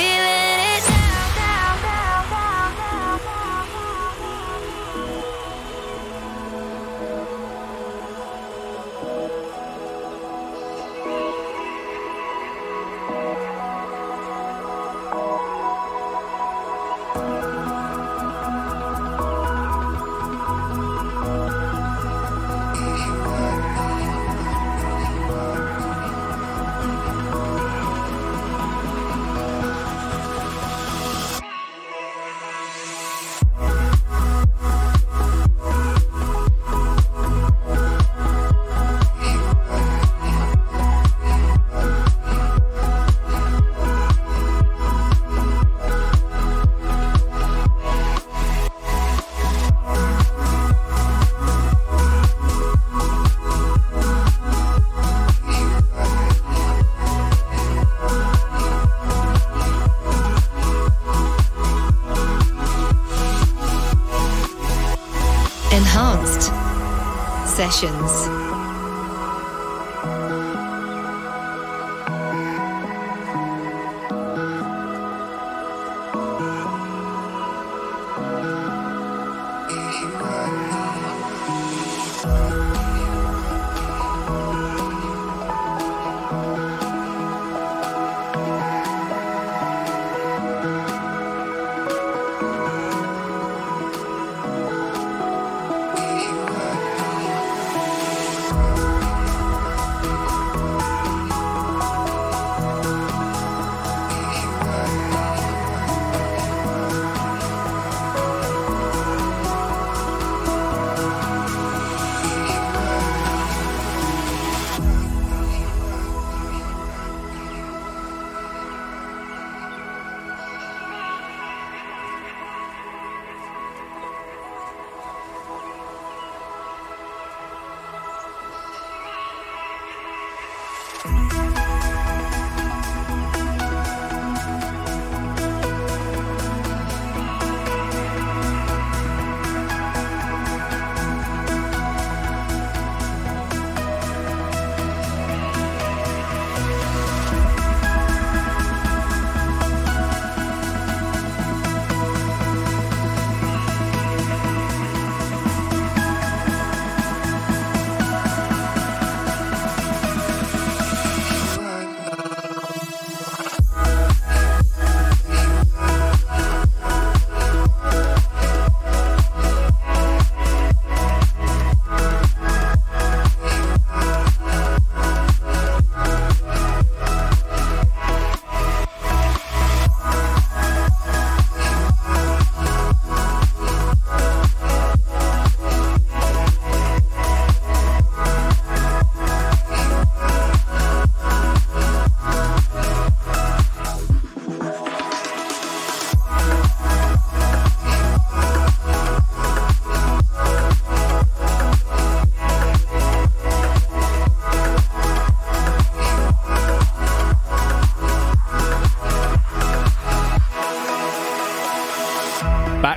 it. Sessions.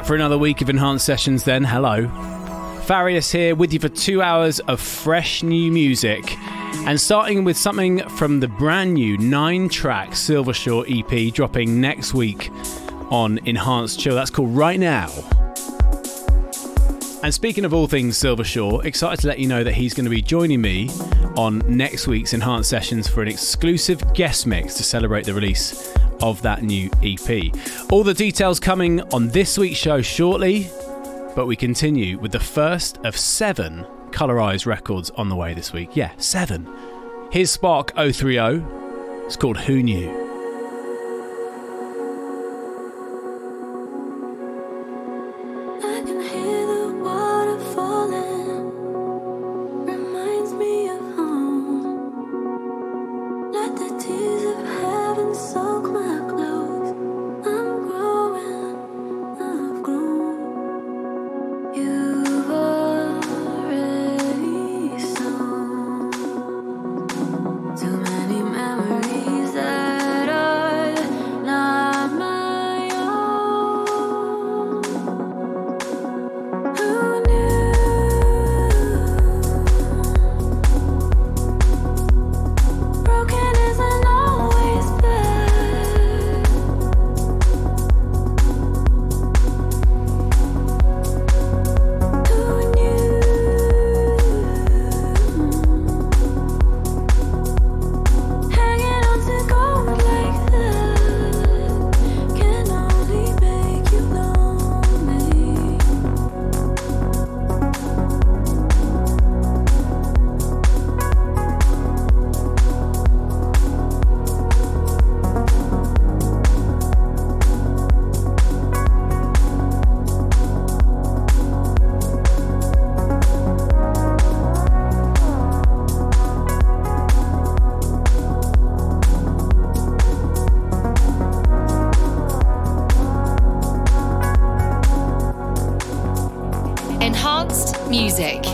For another week of Enhanced Sessions then, hello. Farius here with you for 2 hours of fresh new music, and starting with something from the brand new 9-track Silvershore EP dropping next week on Enhanced Chill. That's called Right Now. And speaking of all things Silvershore, excited to let you know that he's going to be joining me on next week's Enhanced Sessions for an exclusive guest mix to celebrate the release of that new EP. All the details coming on this week's show shortly, but we continue with the first of 7 Colorize records on the way this week. Yeah, 7. Here's Spark030. It's called Who Knew. Music.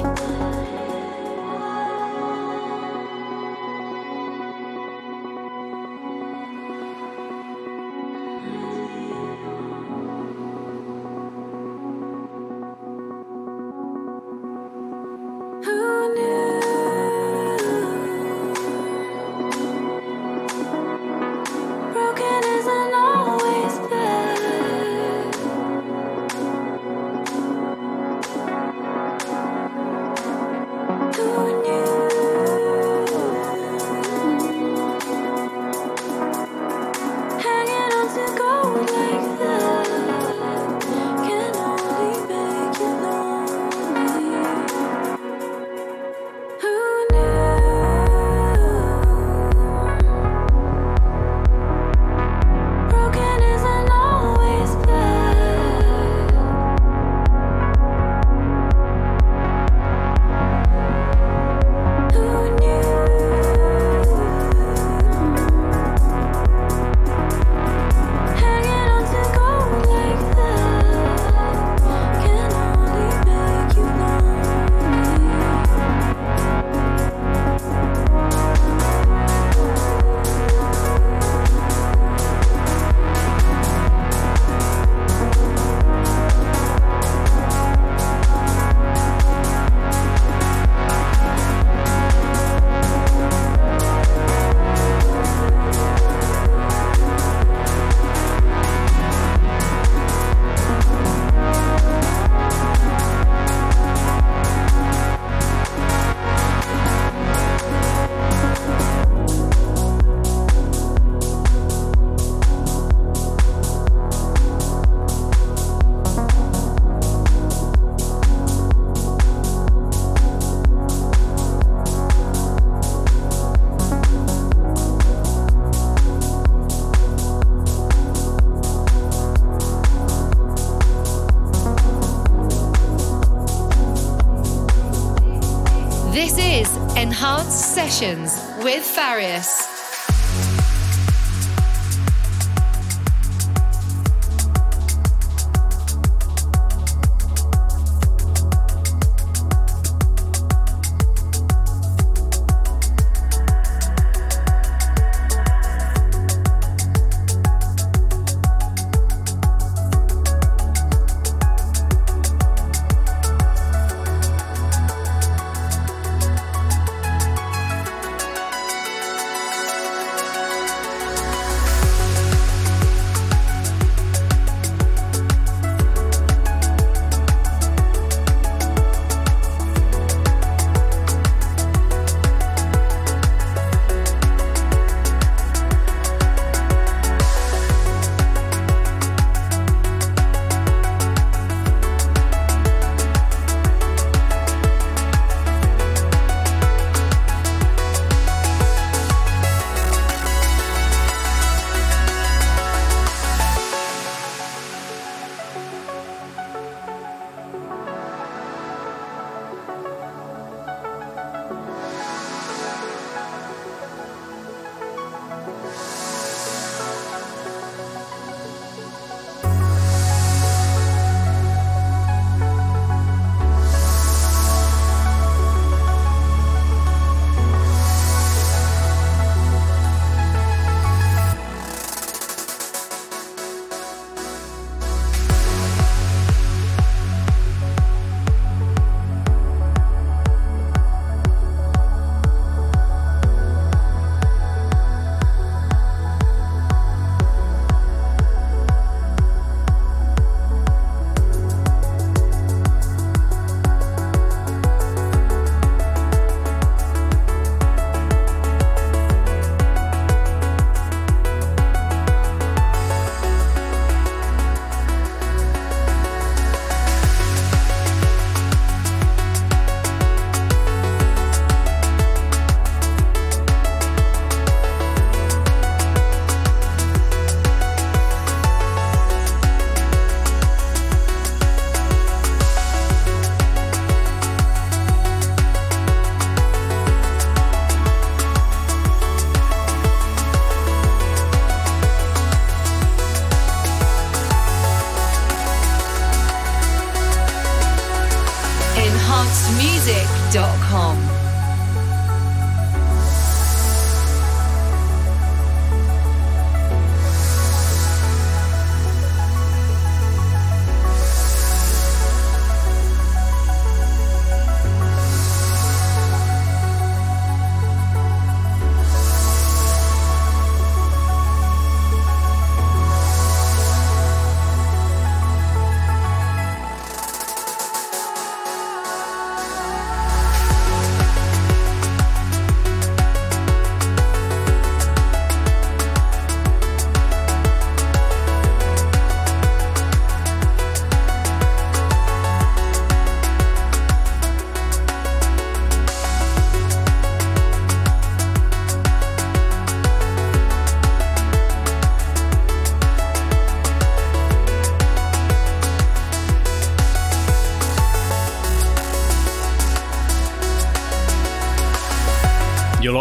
Enhanced Sessions with Farius.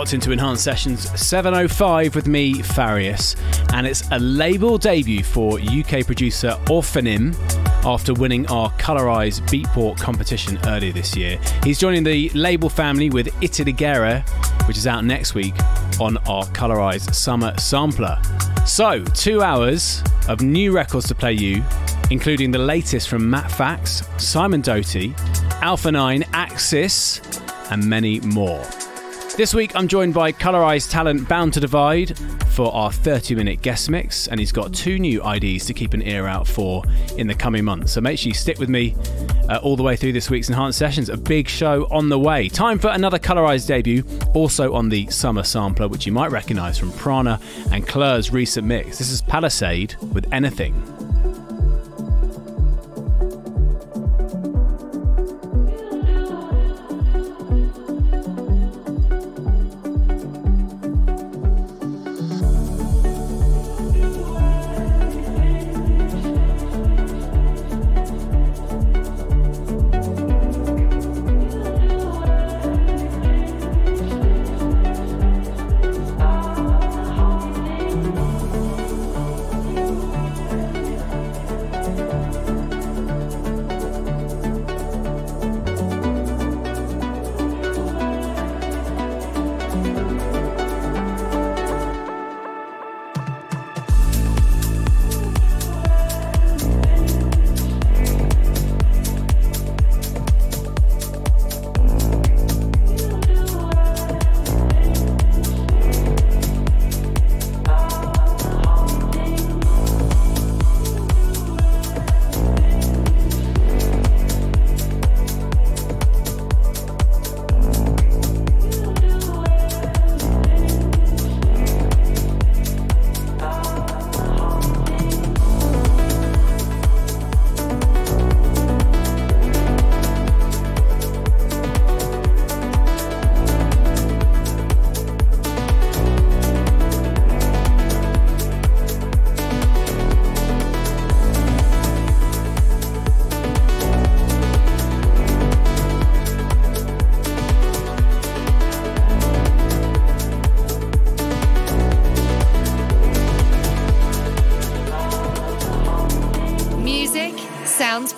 locked into Enhanced Sessions 705 with me, Farius, and it's a label debut for UK producer Ophanim after winning our Colorize Beatport competition earlier this year. He's joining the label family with Ytterligare, which is out next week on our Colorize Summer Sampler. So, 2 hours of new records to play you, including the latest from Matt Fax, Simon Doty, Alpha 9, Axis, and many more. This week I'm joined by Colorize talent Bound to Divide for our 30-minute guest mix, and he's got 2 new IDs to keep an ear out for in the coming months. So make sure you stick with me all the way through this week's Enhanced Sessions. A big show on the way. Time for another Colorize debut, also on the Summer Sampler, which you might recognise from Prana and Claire's recent mix. This is Palisade with Anything.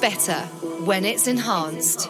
Better when it's enhanced.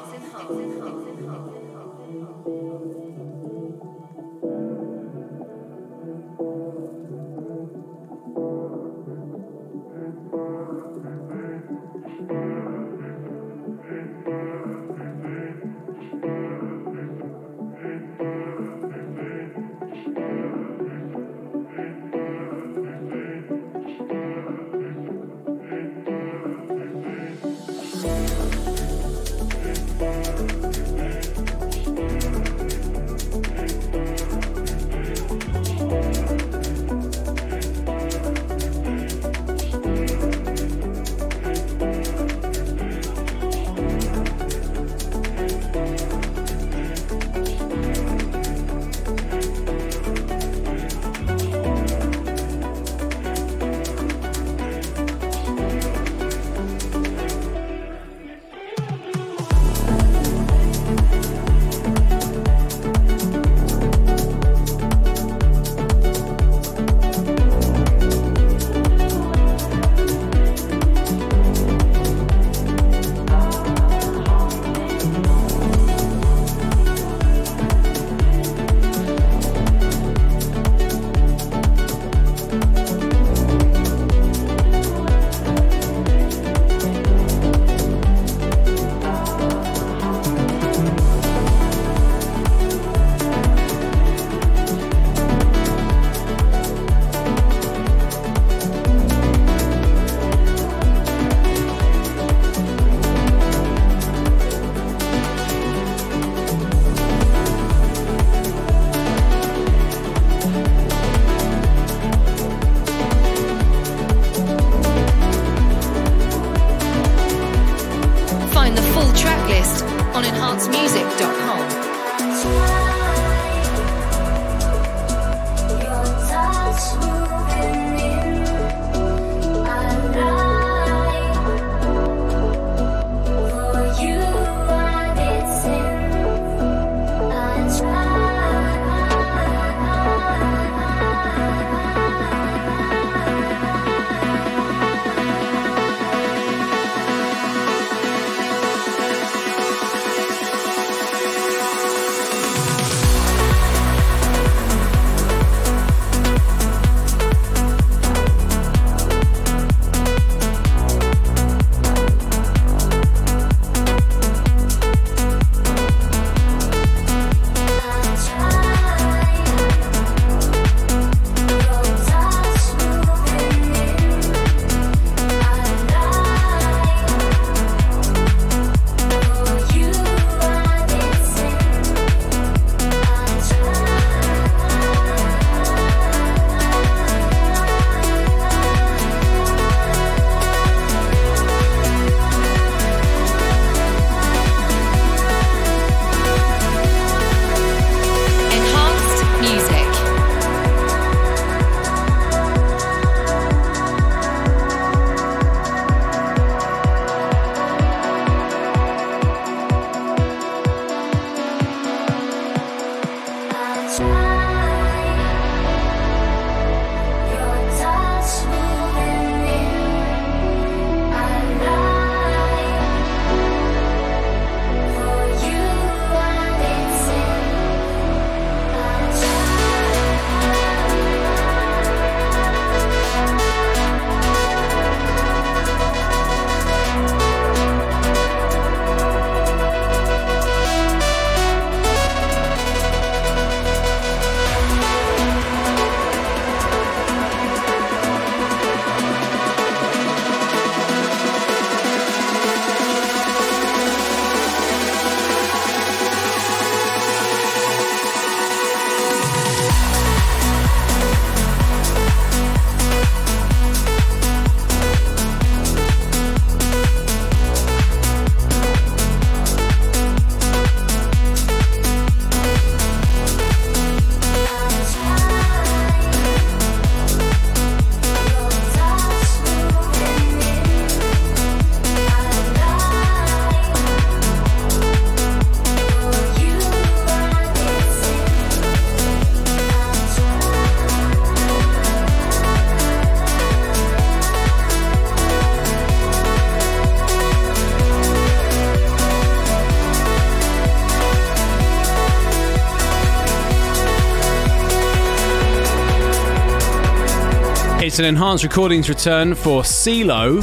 It's an Enhanced Recordings return for CeeLo,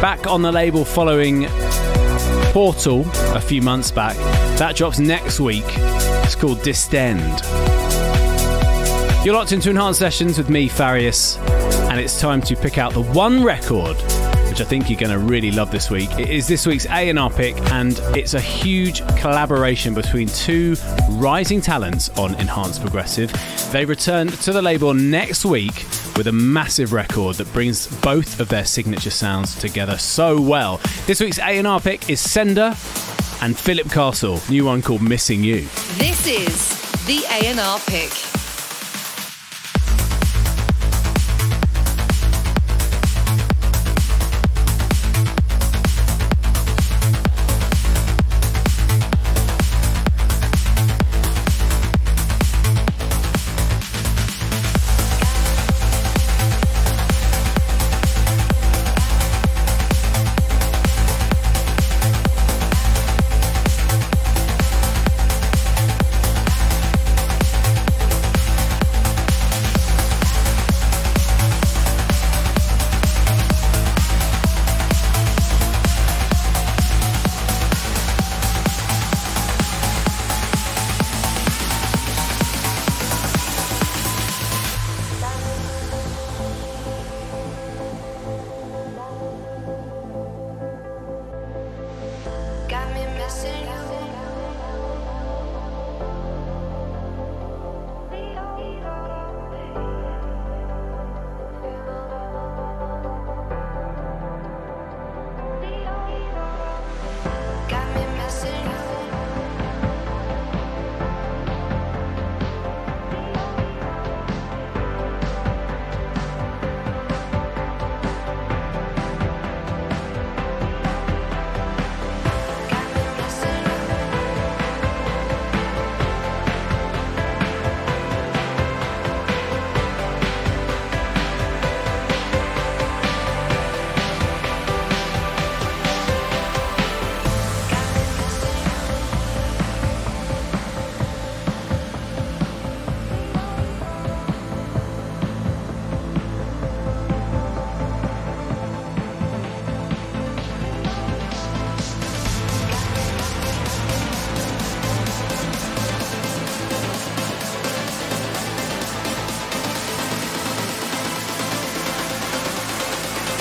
back on the label following Portal a few months back. That drops next week. It's called Distend. You're locked into Enhanced Sessions with me, Farius, and it's time to pick out the one record which I think you're going to really love this week. It is this week's A&R pick, and it's a huge collaboration between two rising talents on Enhanced Progressive. They return to the label next week with a massive record that brings both of their signature sounds together so well. This week's A&R pick is Sendr and Phillip Castle, new one called Missing You. This is the A&R pick.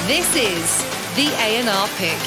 This is the A&R pick.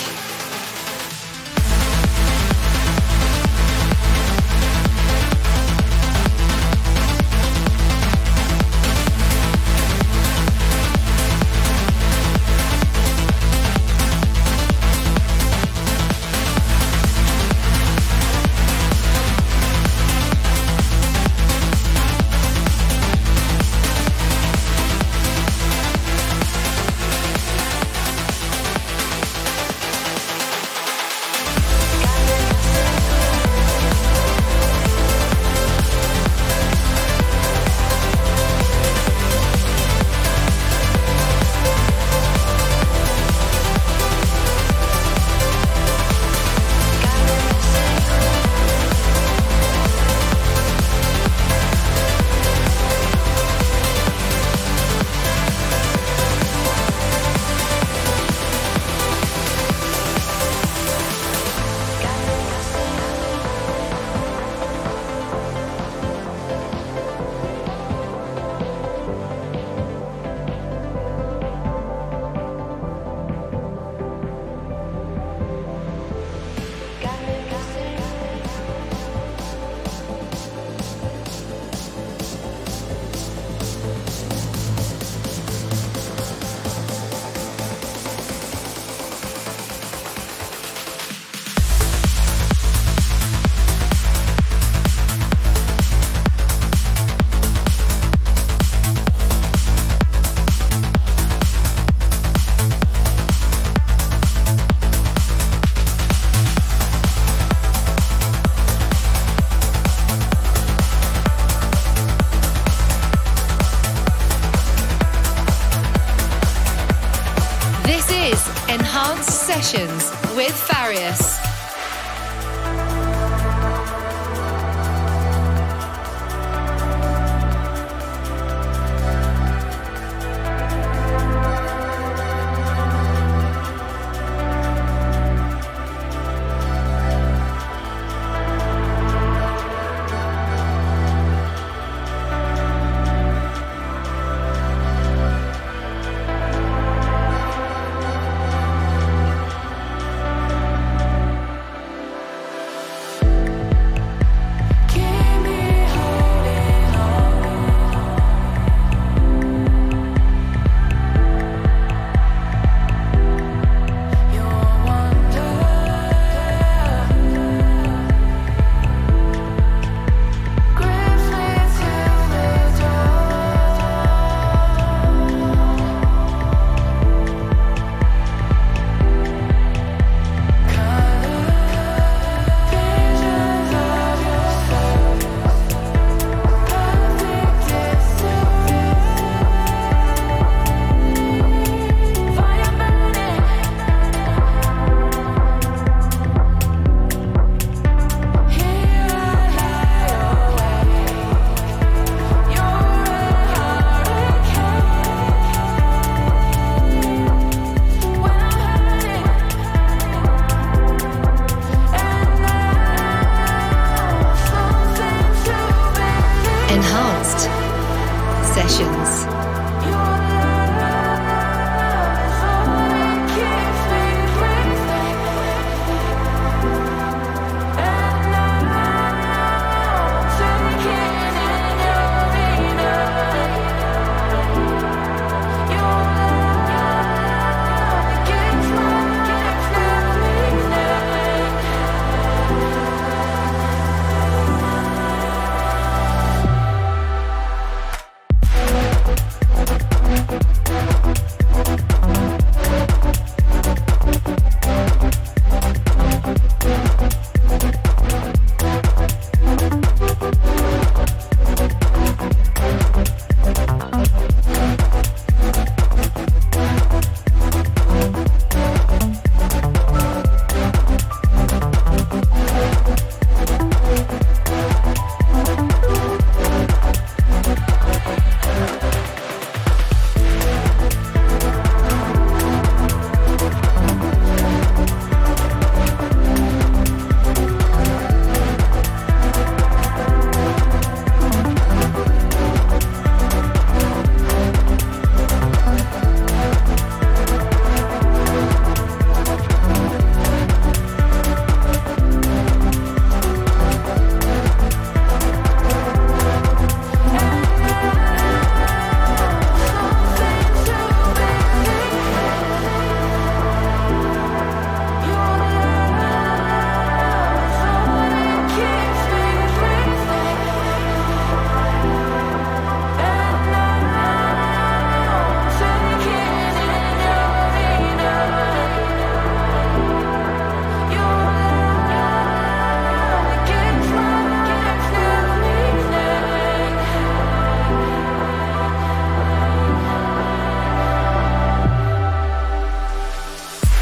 Sessions with Farius.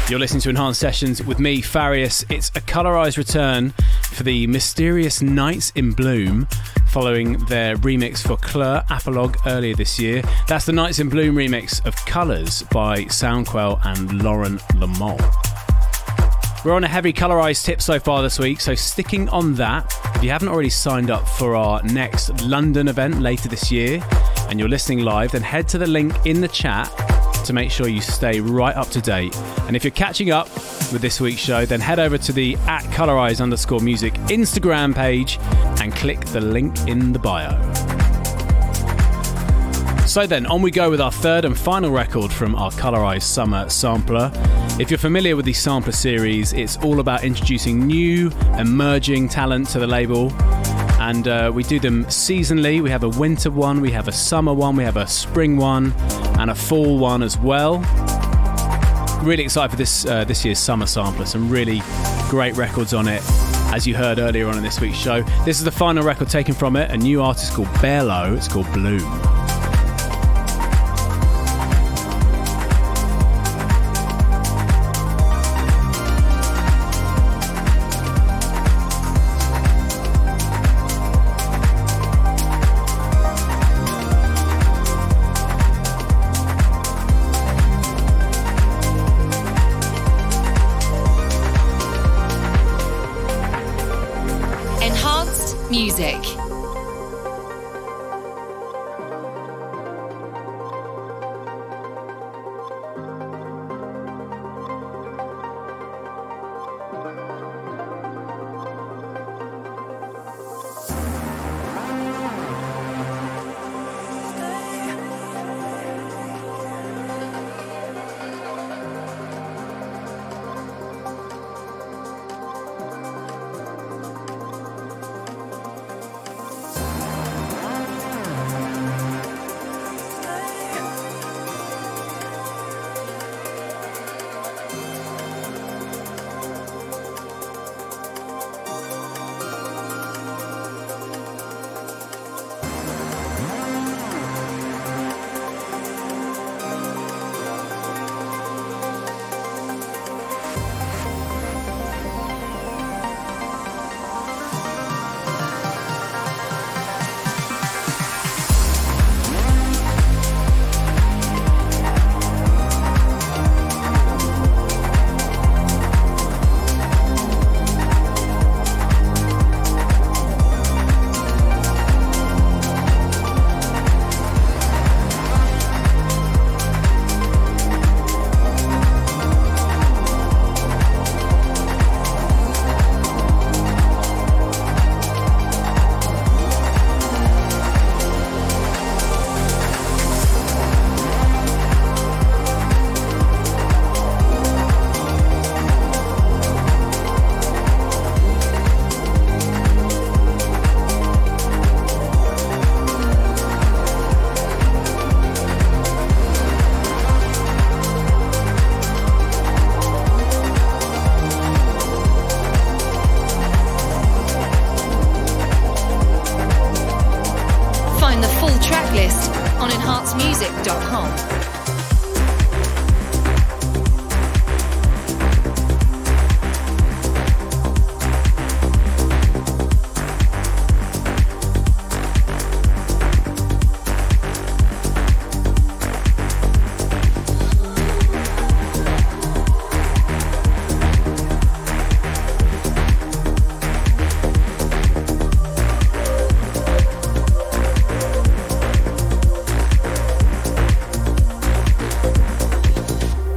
You're listening to Enhanced Sessions with me, Farius. It's a Colorize return for the mysterious Nights In Bloom, following their remix for Claire Apologue earlier this year. That's the Nights In Bloom remix of Colours by Sound Quelle and Lauren Lamont. We're on a heavy Colorize tip so far this week, so sticking on that, if you haven't already signed up for our next London event later this year and you're listening live, then head to the link in the chat to make sure you stay right up to date. And if you're catching up with this week's show, then head over to the @Colorize_music Instagram page and click the link in the bio. So then, on we go with our third and final record from our Colorize Summer Sampler. If you're familiar with the Sampler series, it's all about introducing new, emerging talent to the label. And we do them seasonally. We have a winter one, we have a summer one, we have a spring one, and a fall one as well. Really excited for this year's Summer Sampler. Some really great records on it, as you heard earlier on in this week's show. This is the final record taken from it, a new artist called Bearlow. It's called Bloom.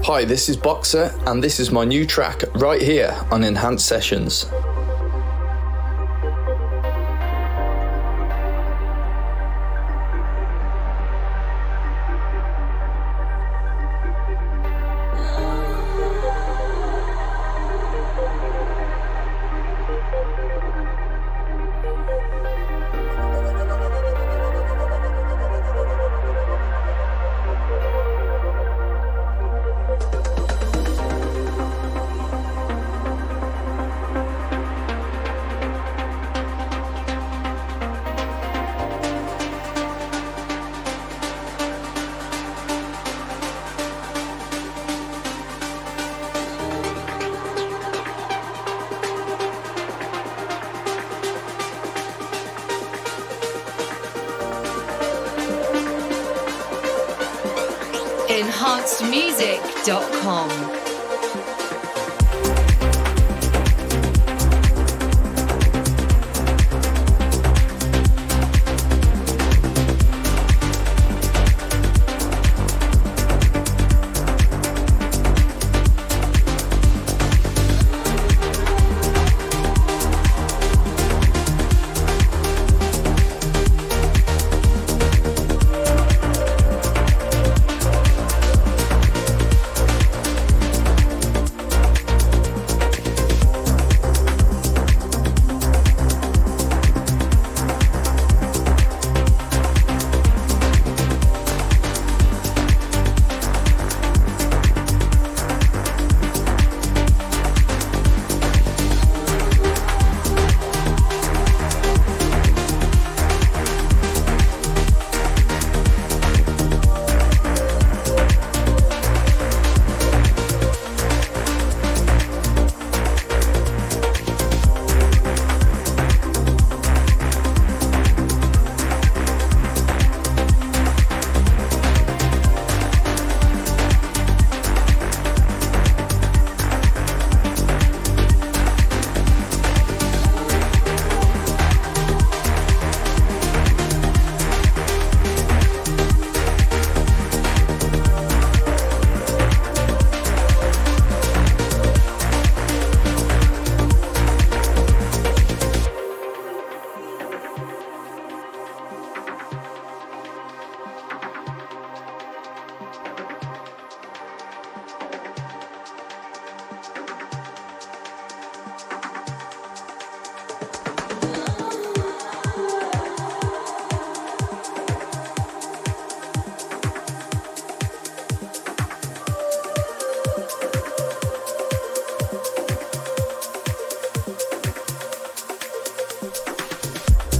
Hi, this is Boxer, and this is my new track right here on Enhanced Sessions. enhancedmusic.com.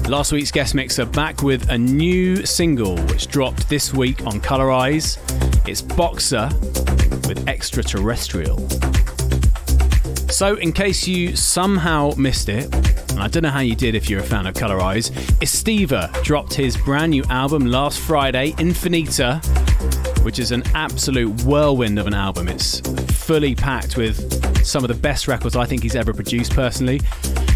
Last week's guest mix are back with a new single which dropped this week on Colorize. It's Boxer with Extraterrestrial. So in case you somehow missed it, and I don't know how you did if you're a fan of Colorize, Estiva dropped his brand new album last Friday, Infinita, which is an absolute whirlwind of an album. It's fully packed with some of the best records I think he's ever produced personally.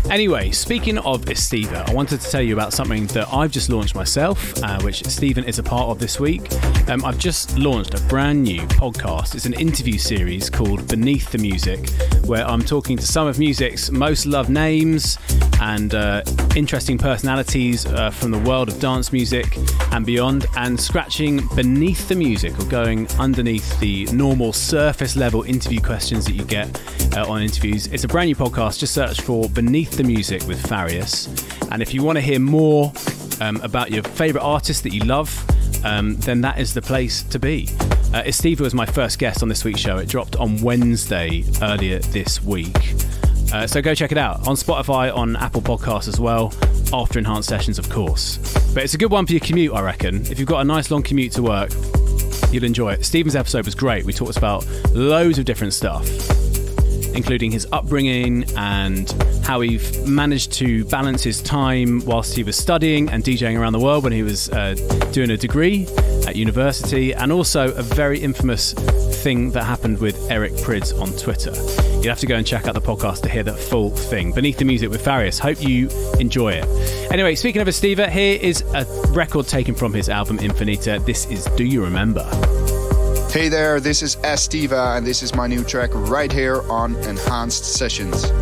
Anyway, speaking of Estiva, I wanted to tell you about something that I've just launched myself, which Stephen is a part of this week. I've just launched a brand new podcast. It's an interview series called Beneath the Music, where I'm talking to some of music's most loved names and interesting personalities from the world of dance music and beyond, and scratching beneath the music, or going underneath the normal surface level interview questions that you get on interviews. It's a brand new podcast. Just search for Beneath the Music with Farius. And if you want to hear more about your favourite artists that you love, then that is the place to be. Estiva was my first guest on this week's show. It dropped on Wednesday earlier this week. So go check it out on Spotify, on Apple Podcasts as well, after Enhanced Sessions, of course. But it's a good one for your commute, I reckon. If you've got a nice long commute to work, you'll enjoy it. Stephen's episode was great. We talked about loads of different stuff, including his upbringing and how he managed to balance his time whilst he was studying and DJing around the world when he was doing a degree at university, and also a very infamous thing that happened with Eric Prids on Twitter. You'll have to go and check out the podcast to hear that full thing. Beneath the Music with Farius. Hope you enjoy it. Anyway, speaking of Estiva, here is a record taken from his album Infinita. This is Do You Remember? Hey there, this is Estiva, and this is my new track right here on Enhanced Sessions.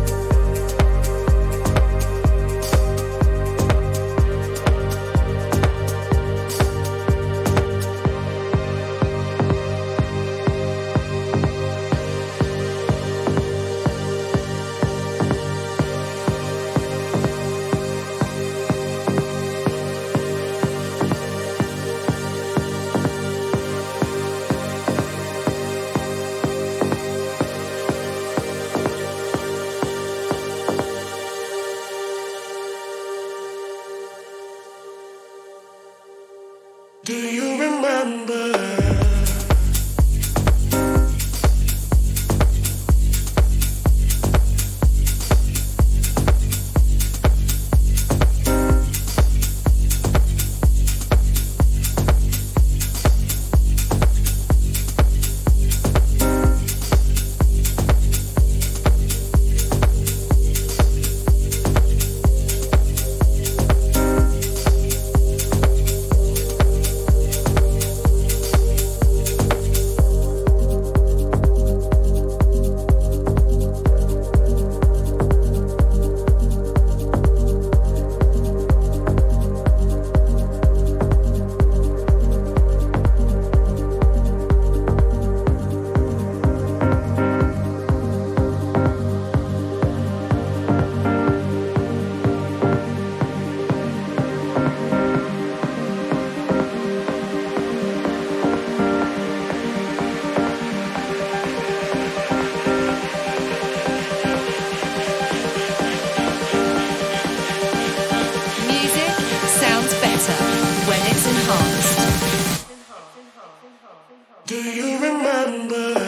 Do you remember?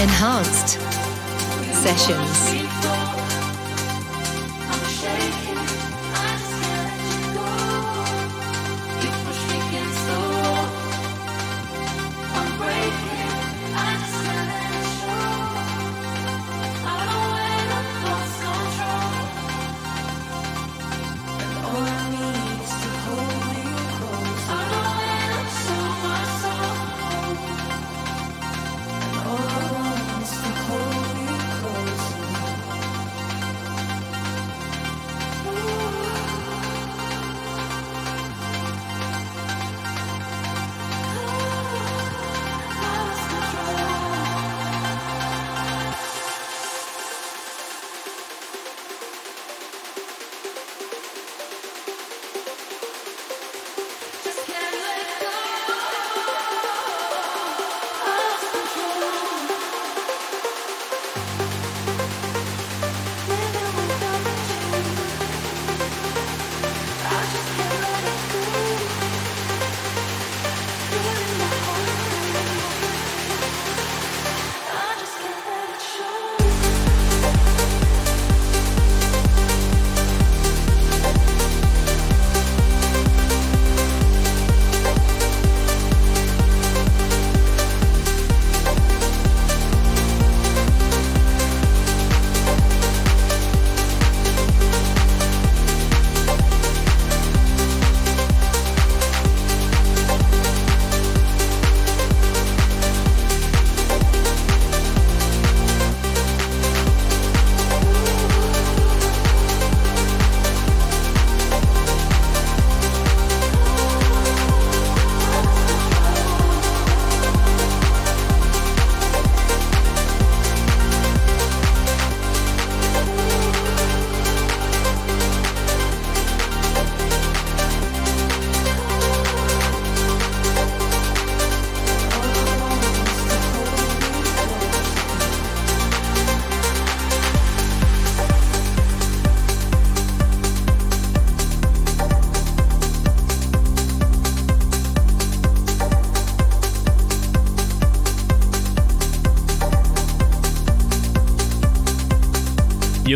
Enhanced Sessions.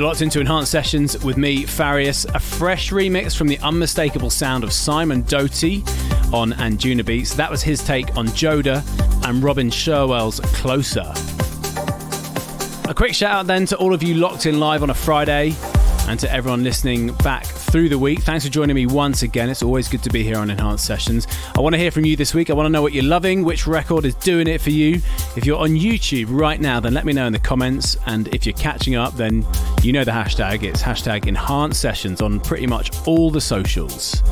You're locked into Enhanced Sessions with me, Farius. A fresh remix from the unmistakable sound of Simon Doty on Anjunabeats. That was his take on Joda and Robin Sherwell's Closer. A quick shout out then to all of you locked in live on a Friday and to everyone listening back through the week. Thanks for joining me once again. It's always good to be here on Enhanced Sessions. I want to hear from you this week. I want to know what you're loving, which record is doing it for you. If you're on YouTube right now, then let me know in the comments. And if you're catching up, then you know the hashtag. It's hashtag Enhanced Sessions on pretty much all the socials.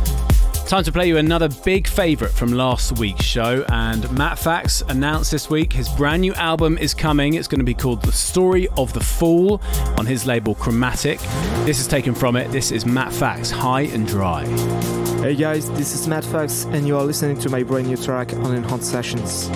Time to play you another big favourite from last week's show, and Matt Fax announced this week his brand new album is coming. It's going to be called The Story of the Fool on his label Chromatic. This is taken from it. This is Matt Fax, High and Dry. Hey guys, this is Matt Fax and you are listening to my brand new track on Enhanced Sessions.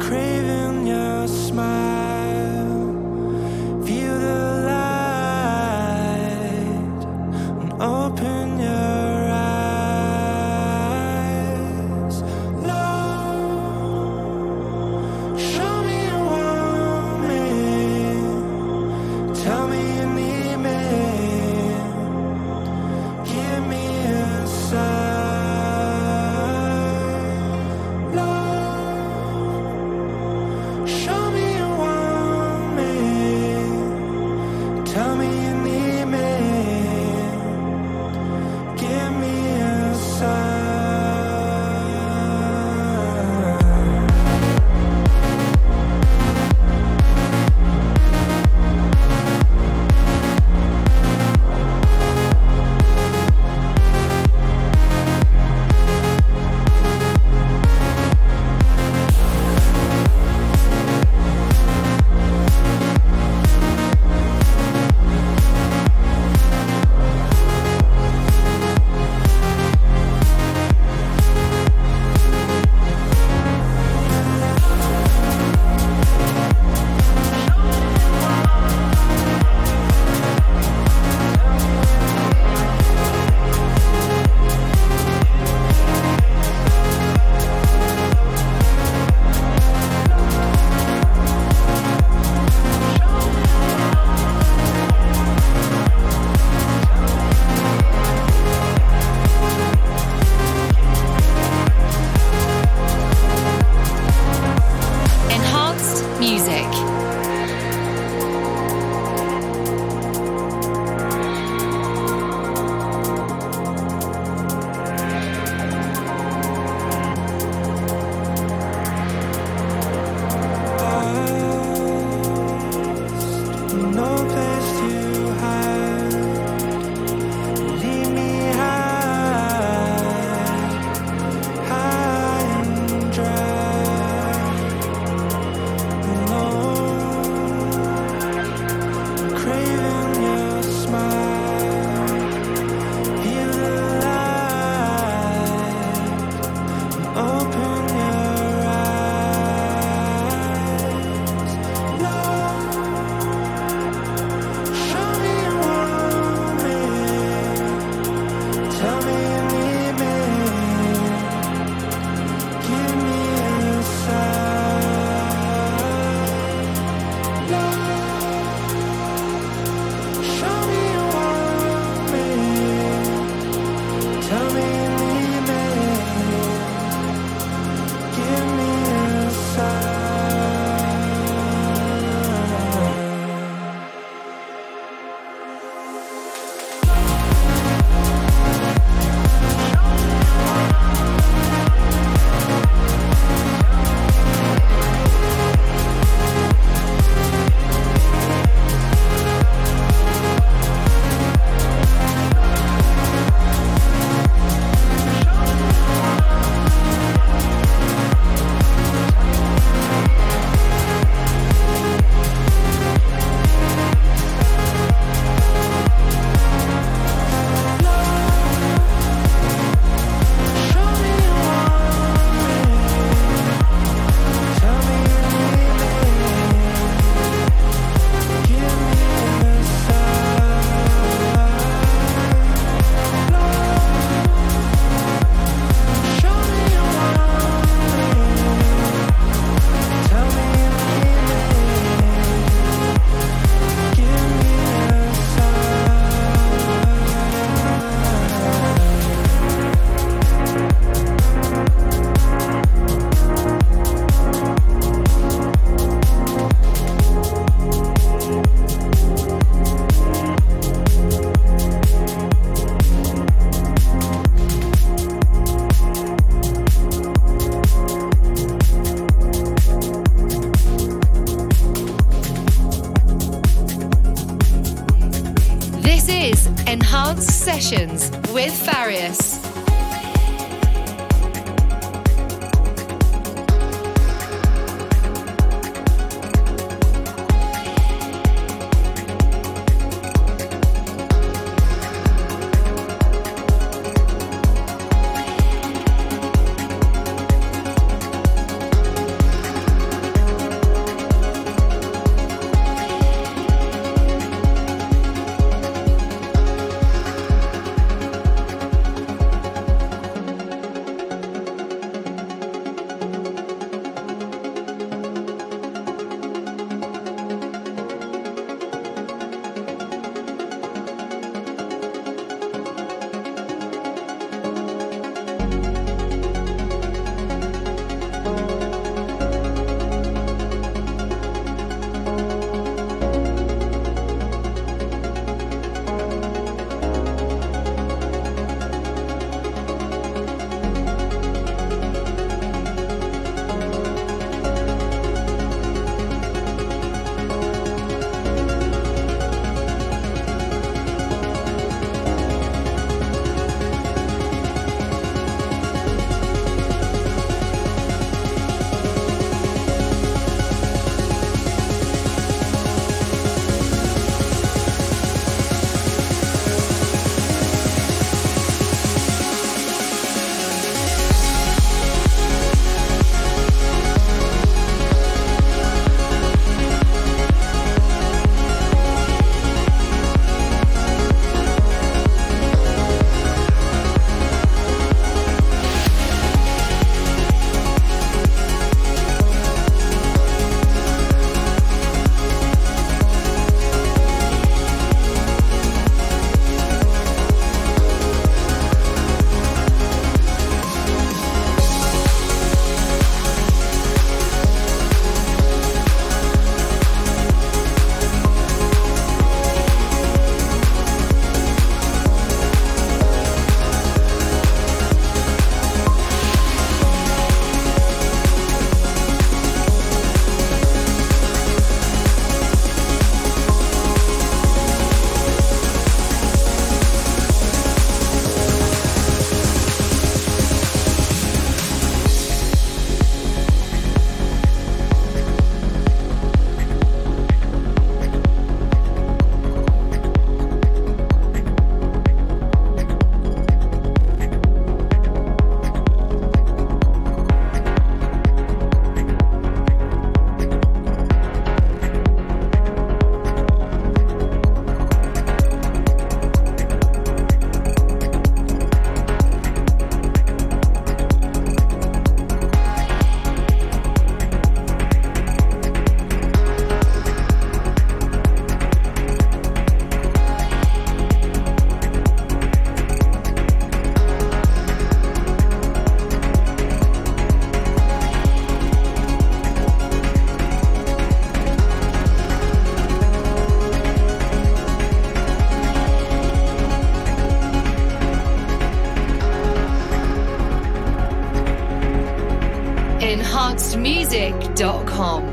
Craving your smile, feel the light. Enhanced Sessions with Farius. EnhancedMusic.com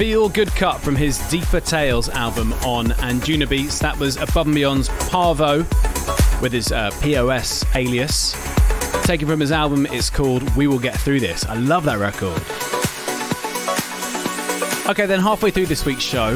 Feel Good cut from his Deeper Tales album on Anjunabeats. That was Above and Beyond's Parvo with his POS alias. Taken from his album, it's called We Will Get Through This. I love that record. Okay, then halfway through this week's show,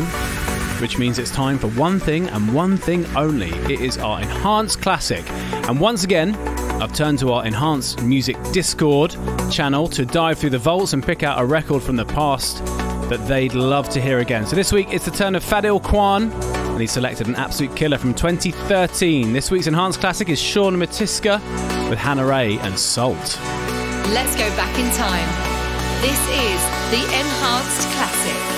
which means it's time for one thing and one thing only. It is our Enhanced Classic. And once again, I've turned to our Enhanced Music Discord channel to dive through the vaults and pick out a record from the past that they'd love to hear again. So this week it's the turn of Fadil Kwan, and he selected an absolute killer from 2013. This week's Enhanced Classic is Sean Matiska with Hannah Ray and Salt. Let's go back in time. This is the Enhanced Classic.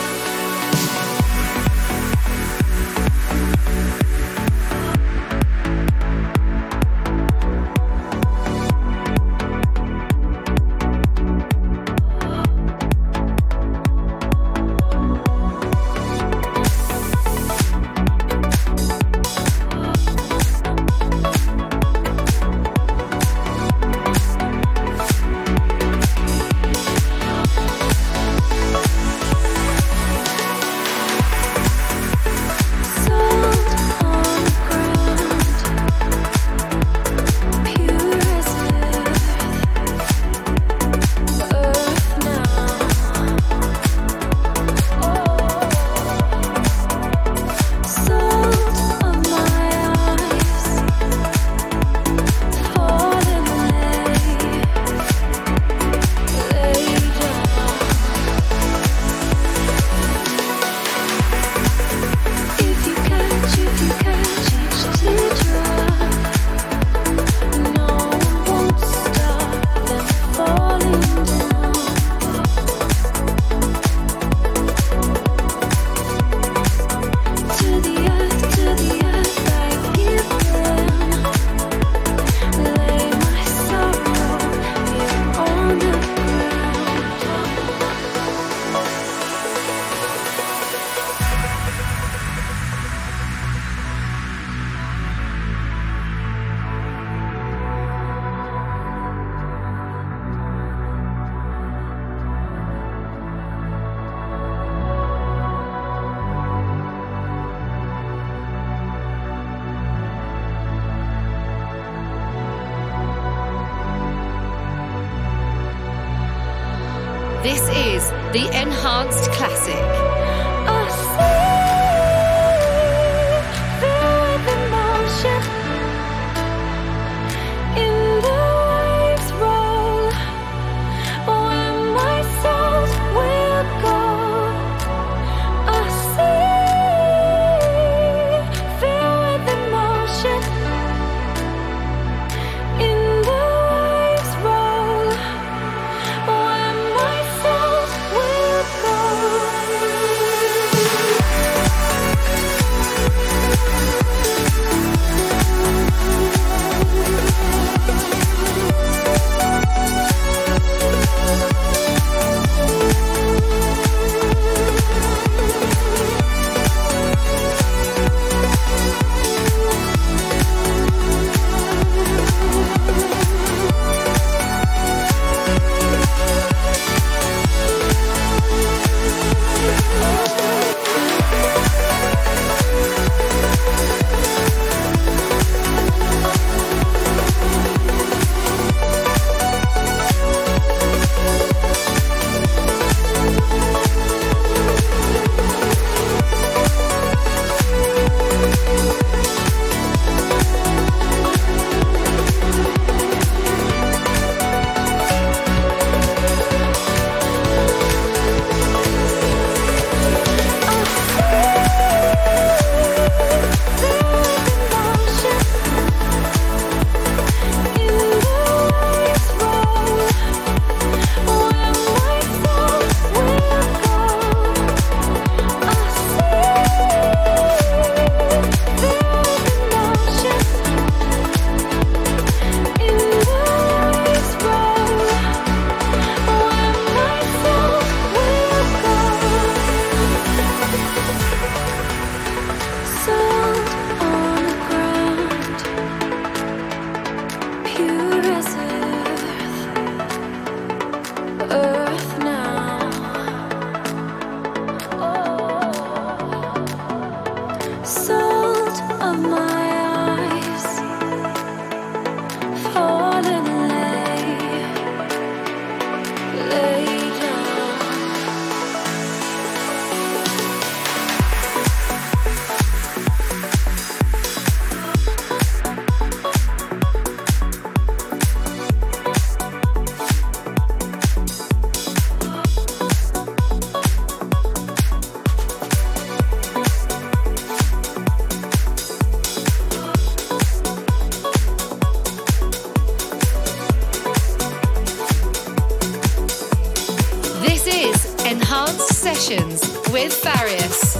With Farius.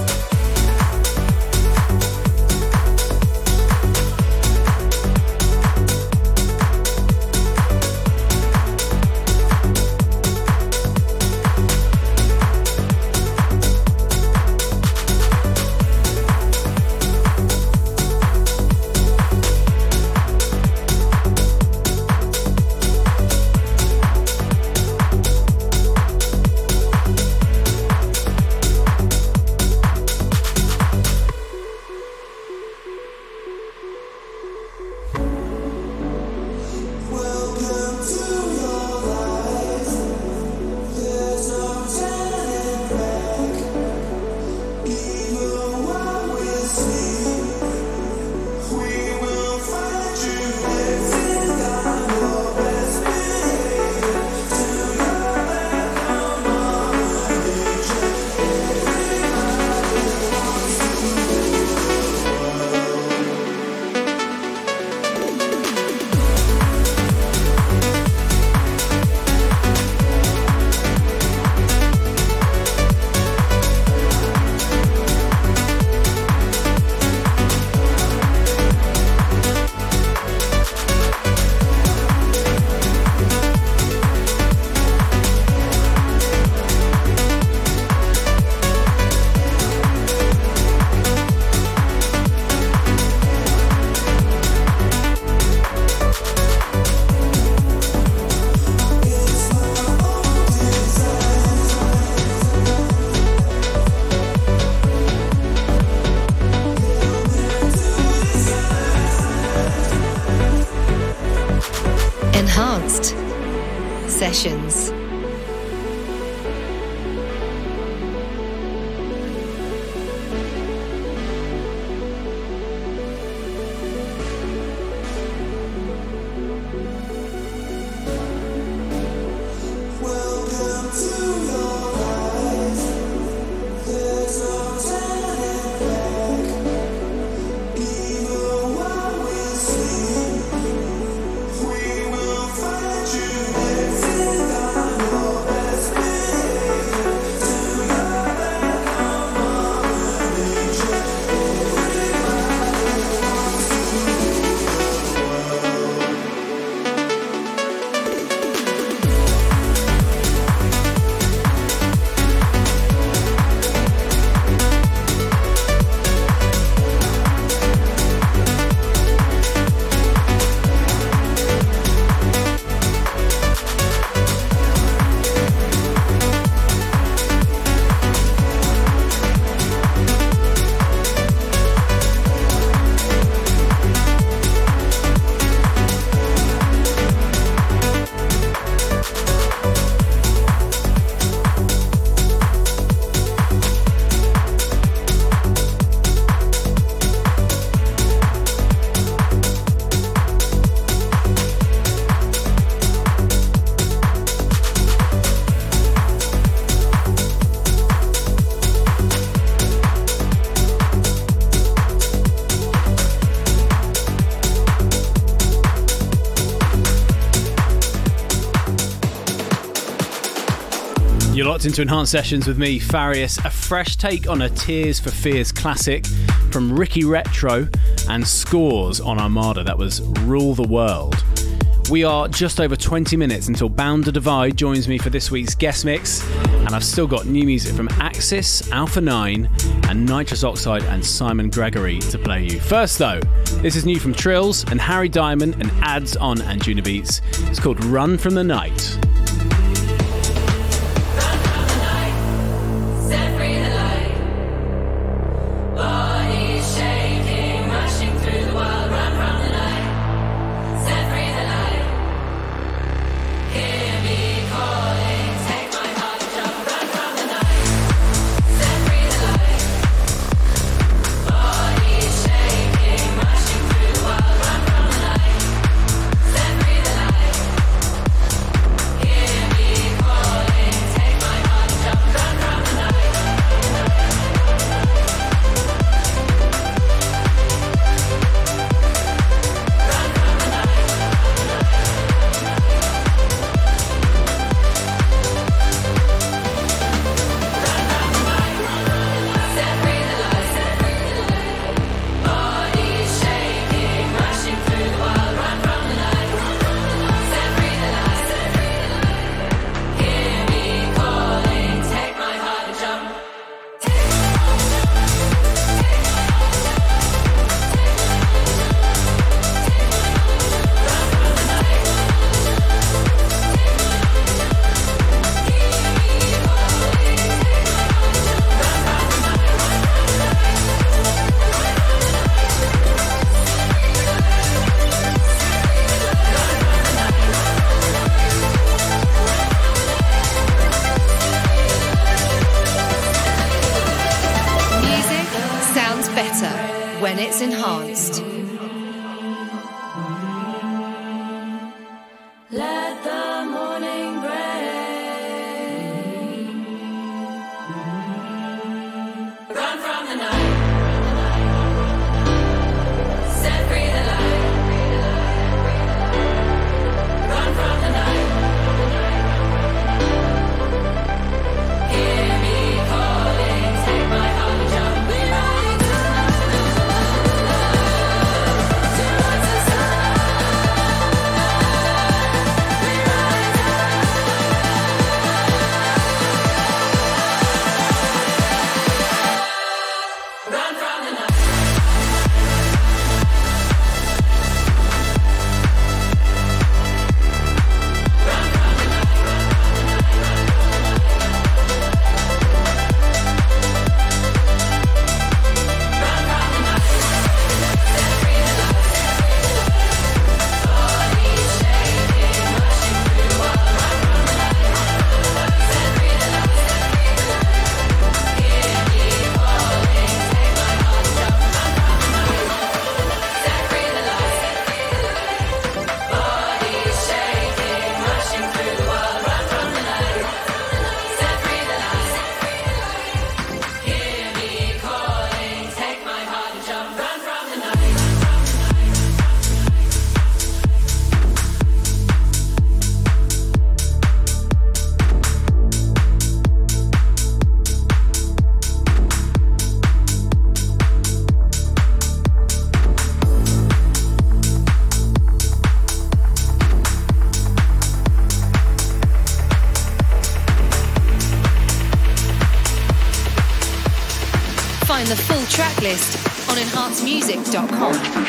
Sessions. You're locked into Enhanced Sessions with me, Farius. A fresh take on a Tears for Fears classic from Ricky Retro and Scores on Armada. That was Rule the World. We are just over 20 minutes until Bound to Divide joins me for this week's guest mix, and I've still got new music from Axis, Alpha 9 and Nitrous Oxide and Simon Gregory to play you. First though, this is new from Trills and Harry Diamond and Ads on Anjunabeats. It's called Run From The Night. Set free the light, body shape. better when it's enhanced. Let the morning break. Run from the night. Set free the light. Run from the night. The full track list on enhancedmusic.com.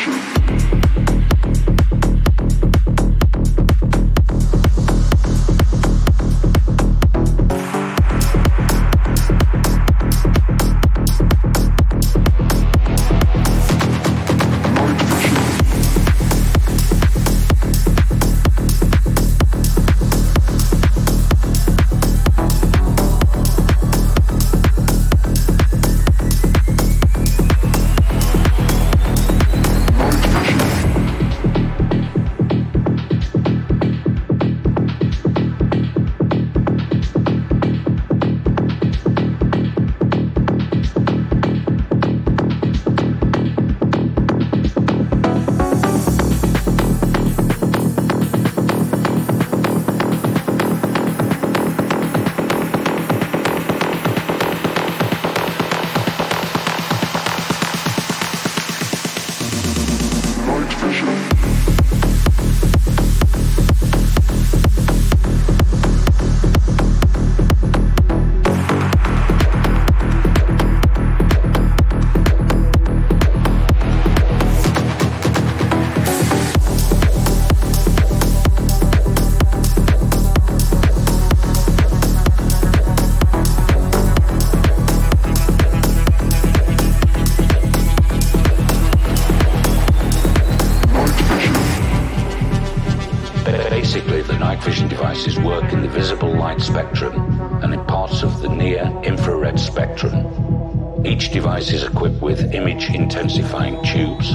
Intensifying tubes,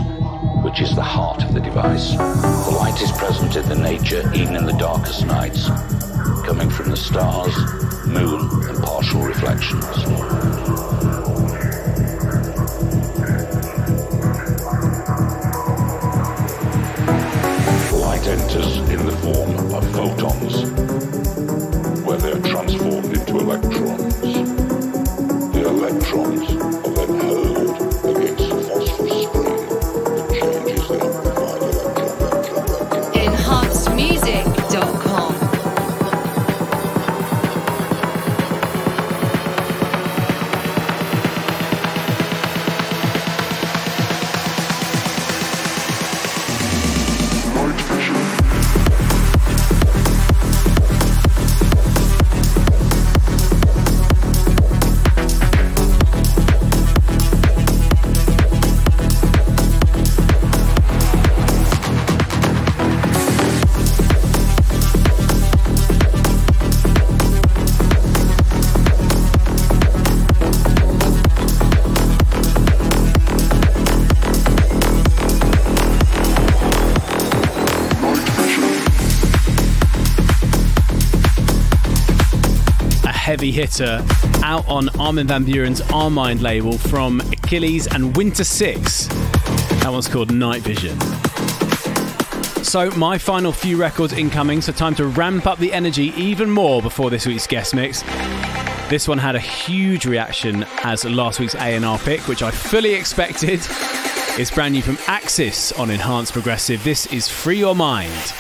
which is the heart of the device. The light is present in the nature even in the darkest nights, coming from the stars, moon, and partial reflections. The light enters in the form of photons, where they are transformed into electrons. The electrons are then hurled against the phosphorus screen that changes the amplified electron. EnhancedMusic.com. Night Vision. monthly hitter out on Armin van Buren's Armind label from Achilles and Winter 6. That one's called Night Vision. So my final few records incoming, so time to ramp up the energy even more before this week's guest mix. This one had a huge reaction as last week's A&R pick, which I fully expected. It's brand new from Axis on Enhanced Progressive. This is Free Your Mind.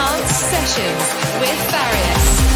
Enhanced Sessions with Farius.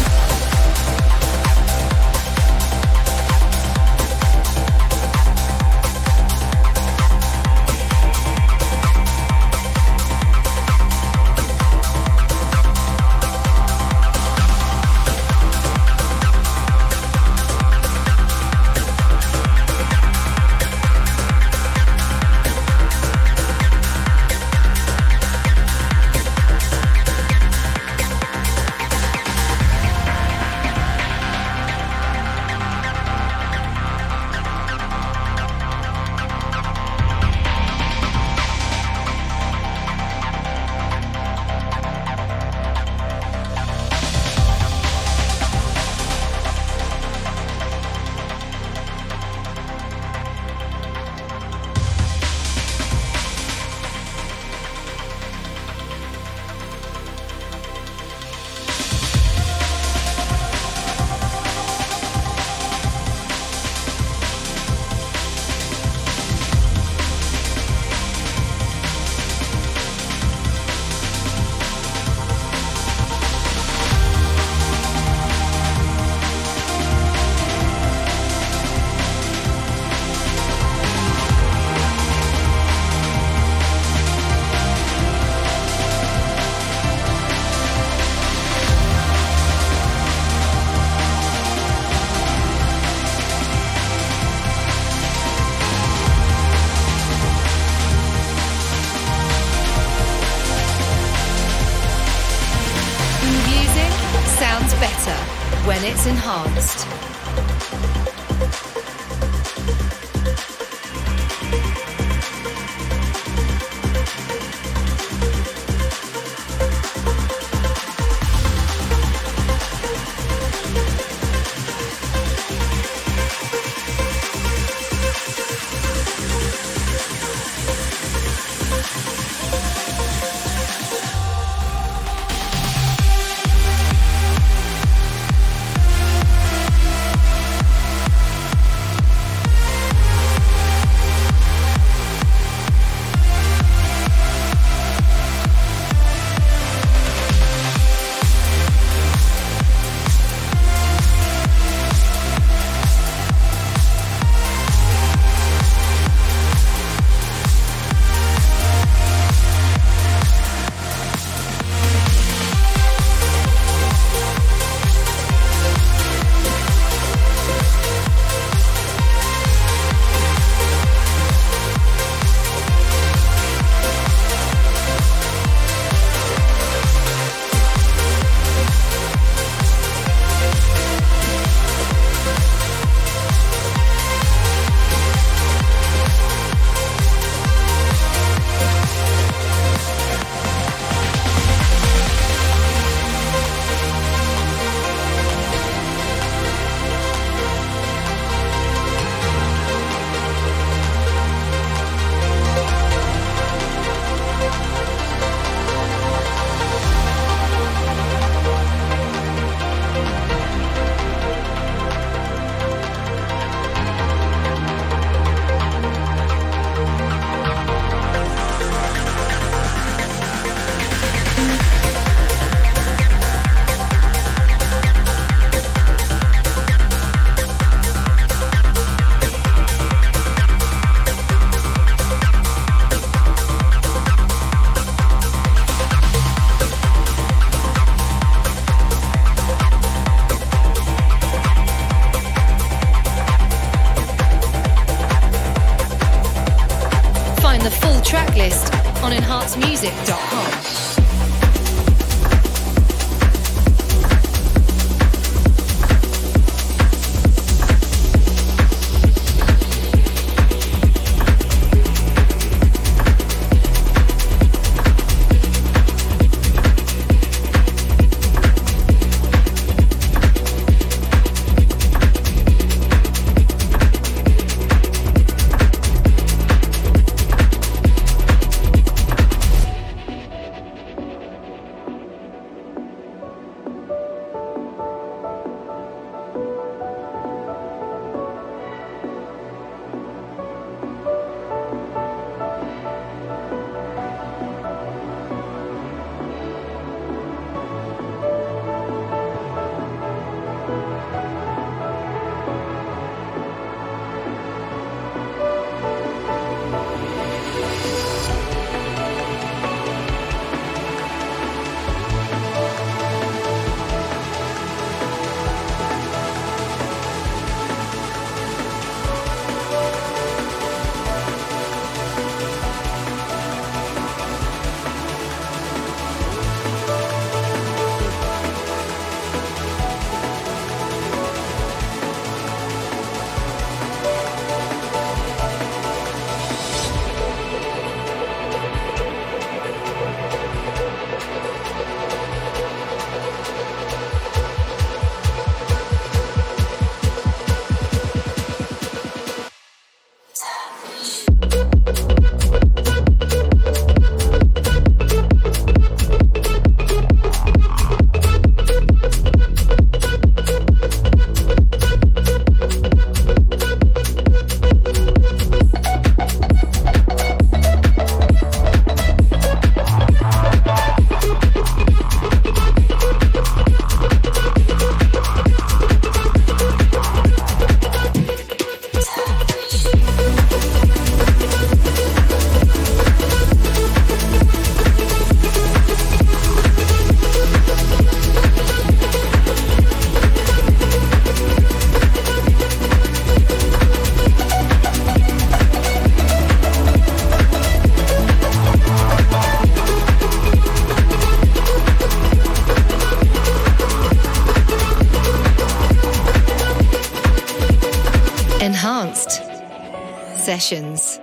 It's enhanced. Sessions.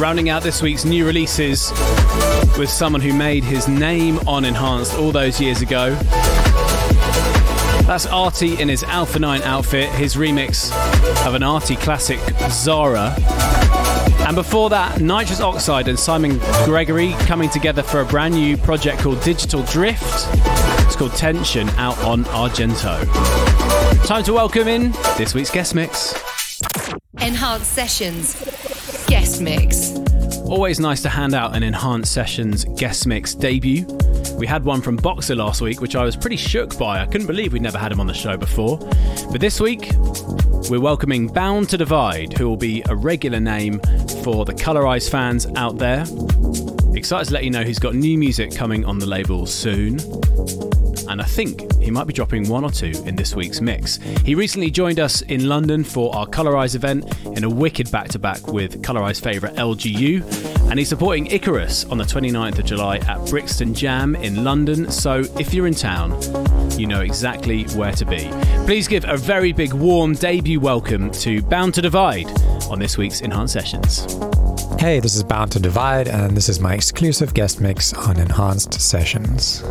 Rounding out this week's new releases with someone who made his name on Enhanced all those years ago. That's Artie in his Alpha 9 outfit, his remix of an Artie classic, Zara. And before that, Nitrous Oxide and Simon Gregory coming together for a brand new project called Digital Drift. It's called Tension, out on Argento. Time to welcome in this week's guest mix. Enhanced Sessions. Guest mix. Always nice to hand out an Enhanced Sessions guest mix debut. We had one from Boxer last week, which I was pretty shook by. I couldn't believe we'd never had him on the show before. But this week, we're welcoming Bound to Divide, who will be a regular name for the Colorize fans out there. Excited to let you know he's got new music coming on the label soon. And I think he might be dropping one or two in this week's mix. He recently joined us in London for our Colorize event in a wicked back-to-back with Colorize favourite LGU, and he's supporting Icarus on the 29th of July at Brixton Jam in London, so if you're in town, you know exactly where to be. Please give a very big, warm debut welcome to Bound to Divide on this week's Enhanced Sessions. Hey, this is Bound to Divide, and this is my exclusive guest mix on Enhanced Sessions.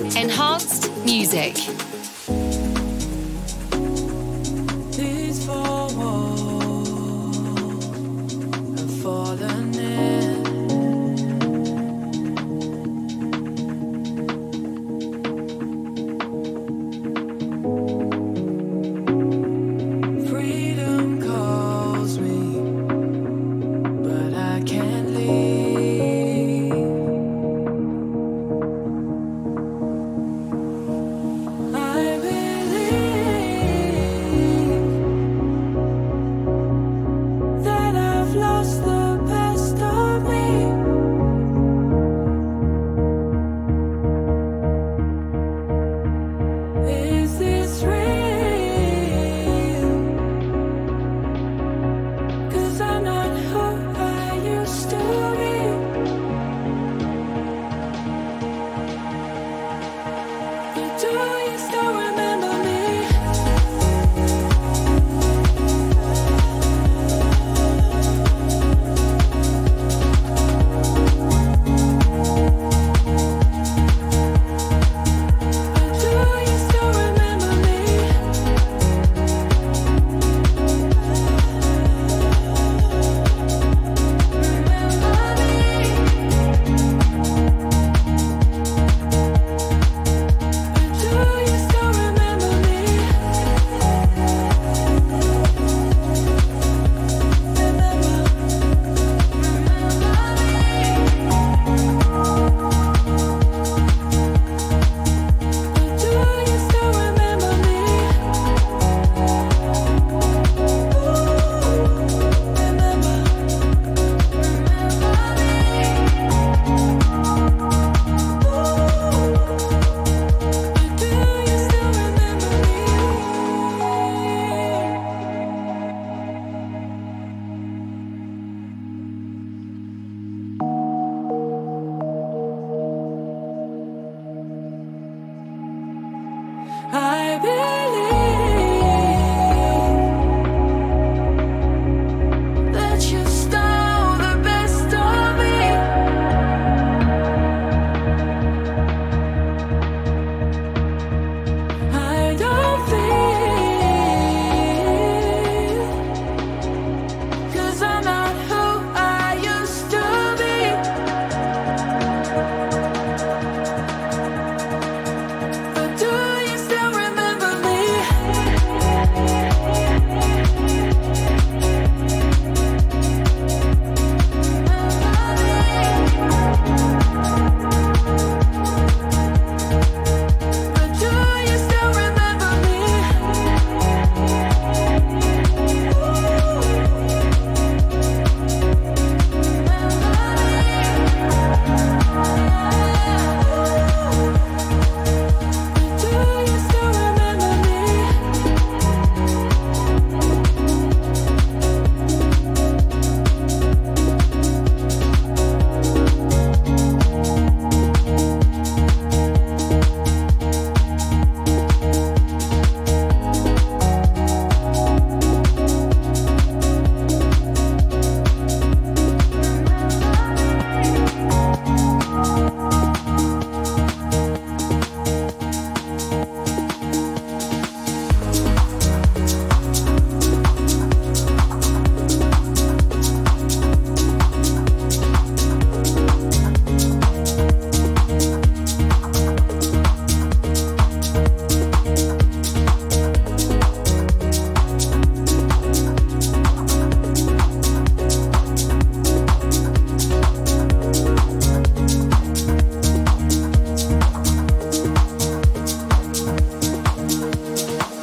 Enhanced Music. These four walls have fallen in. Freedom calls me, but I can't leave.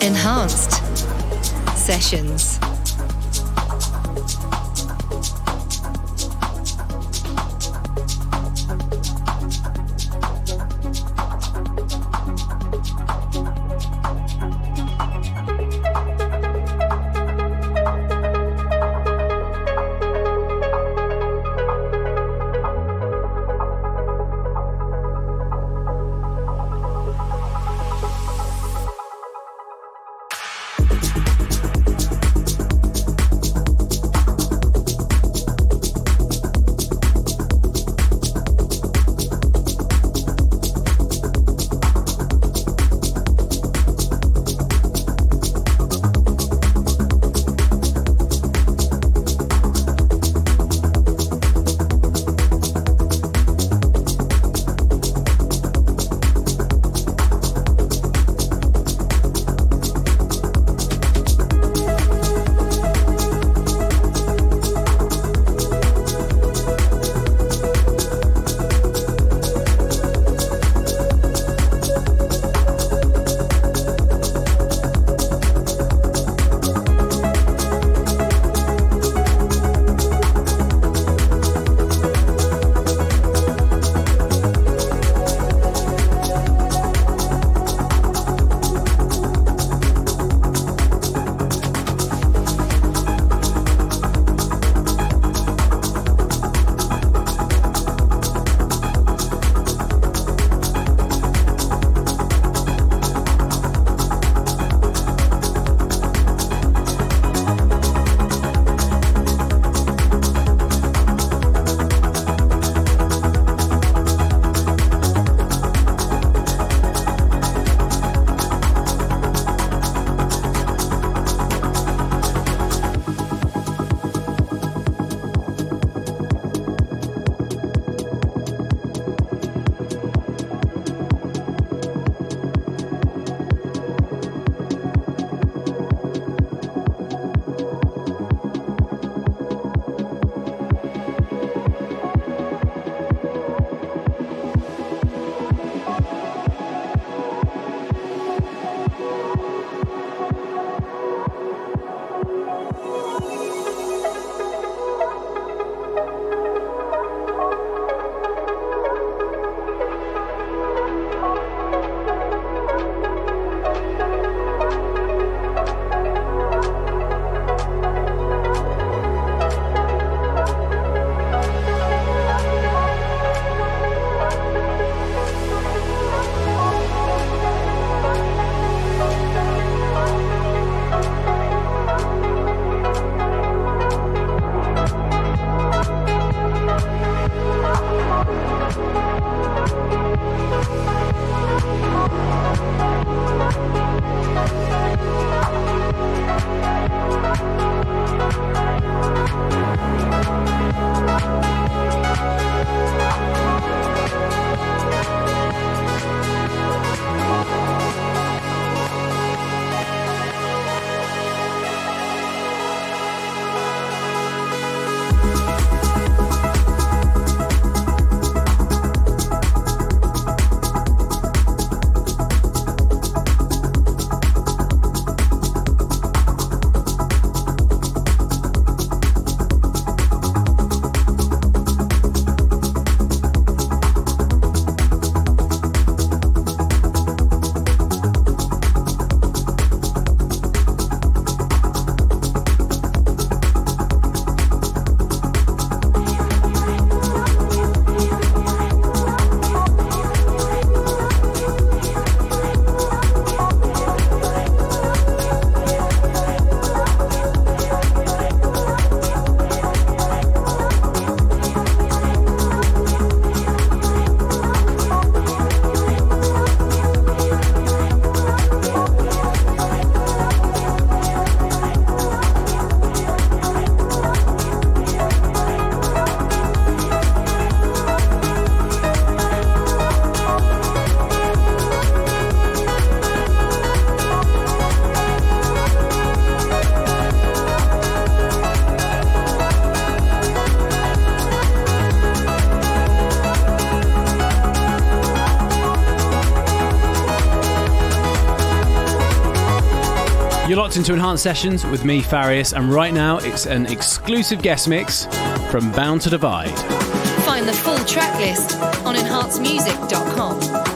Enhanced Sessions. You're locked into Enhanced Sessions with me, Farius, and right now it's an exclusive guest mix from Bound to Divide. Find the full track list on enhancedmusic.com.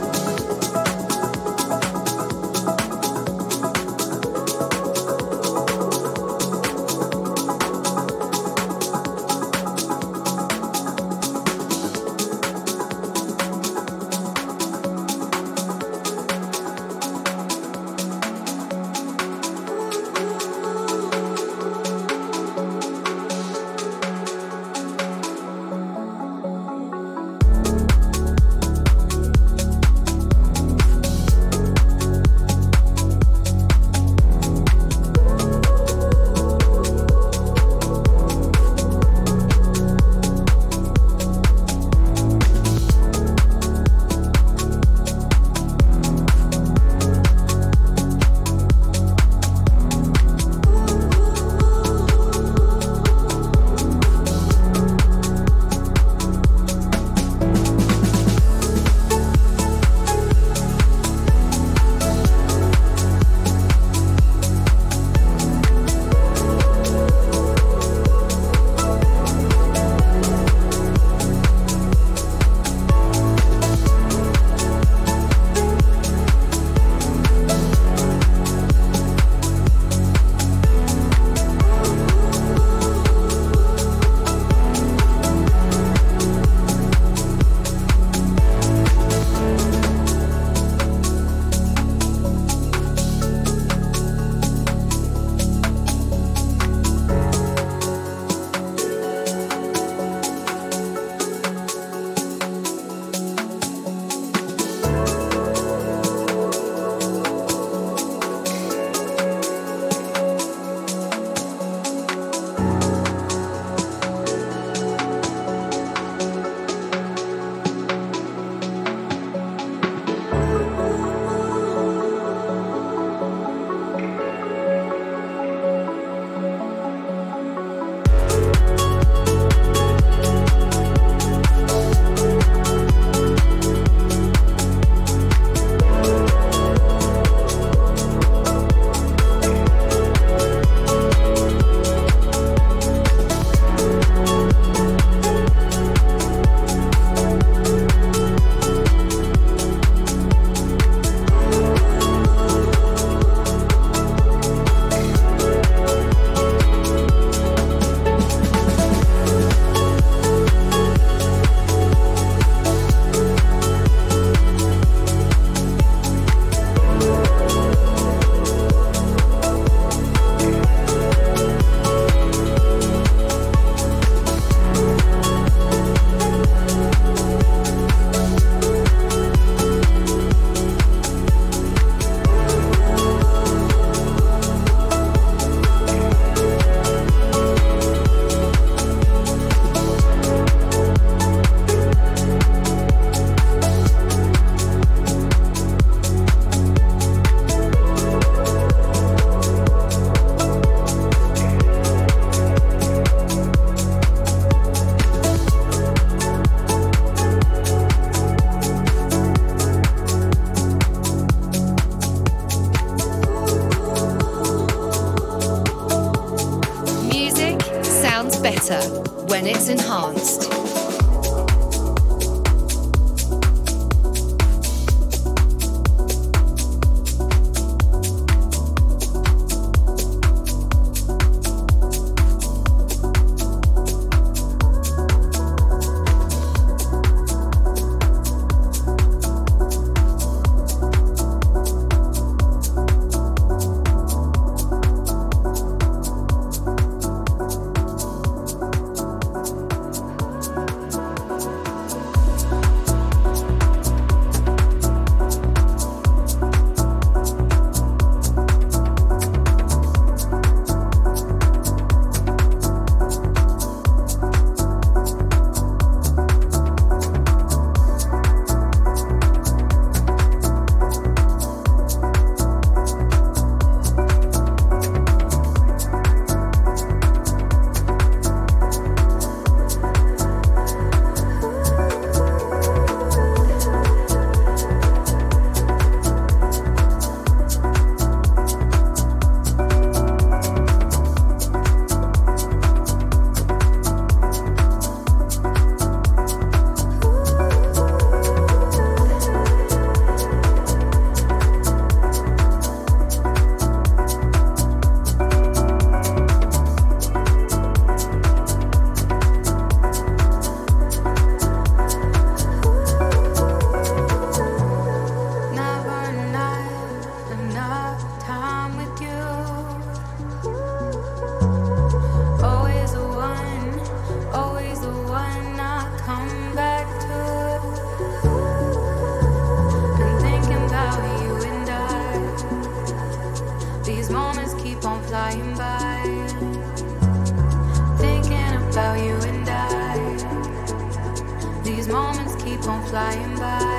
flying by.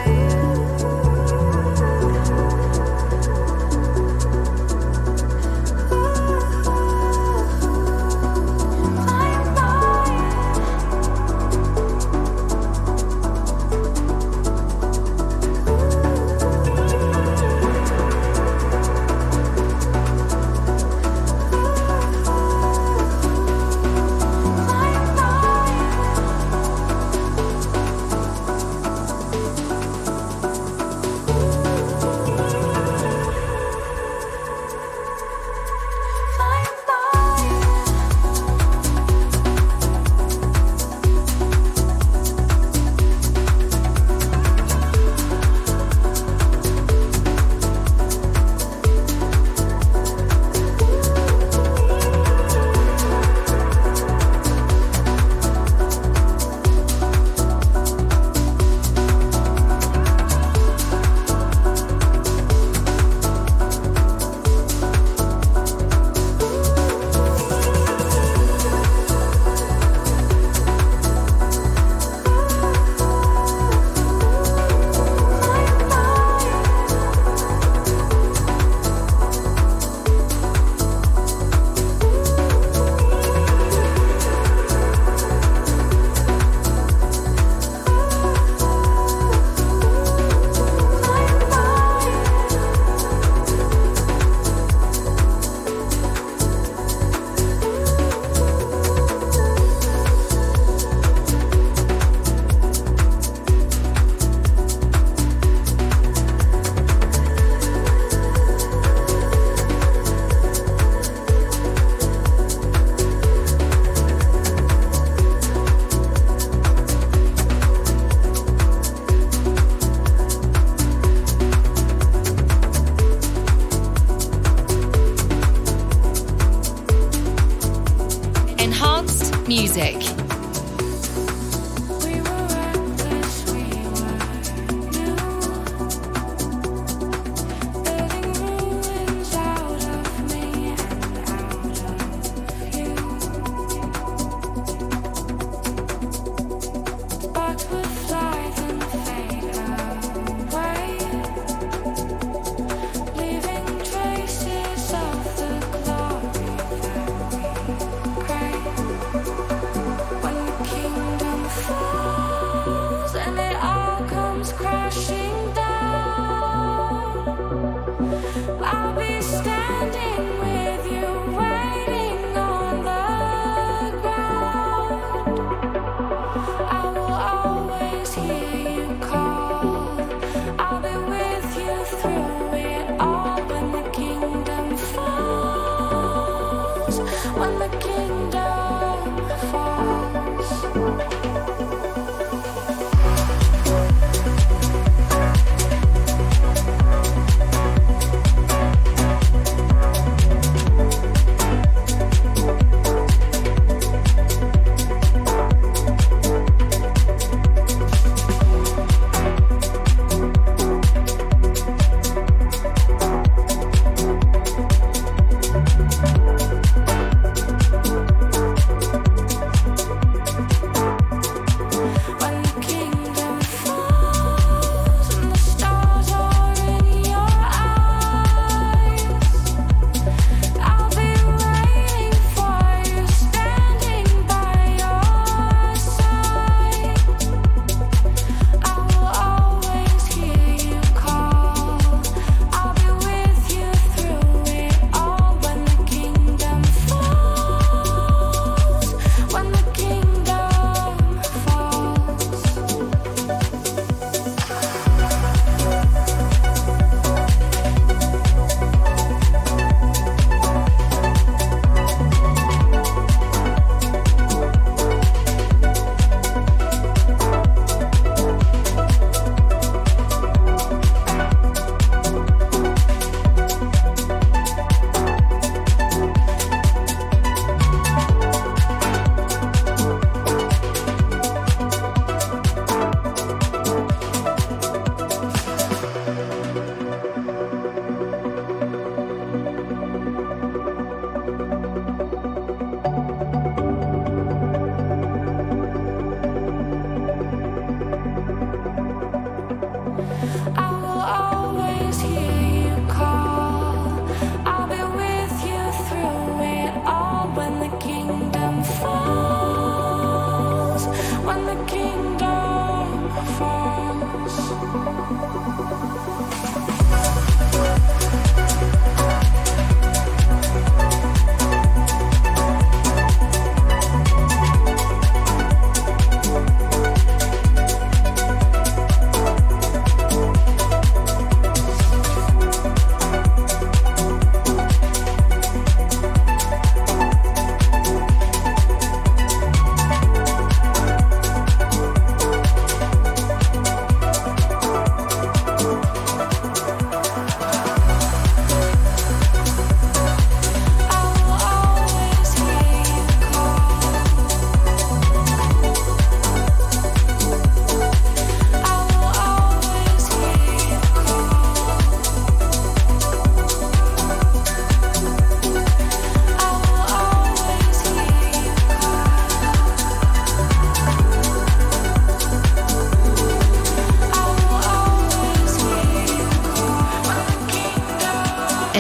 Music.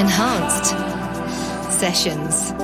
Enhanced Sessions.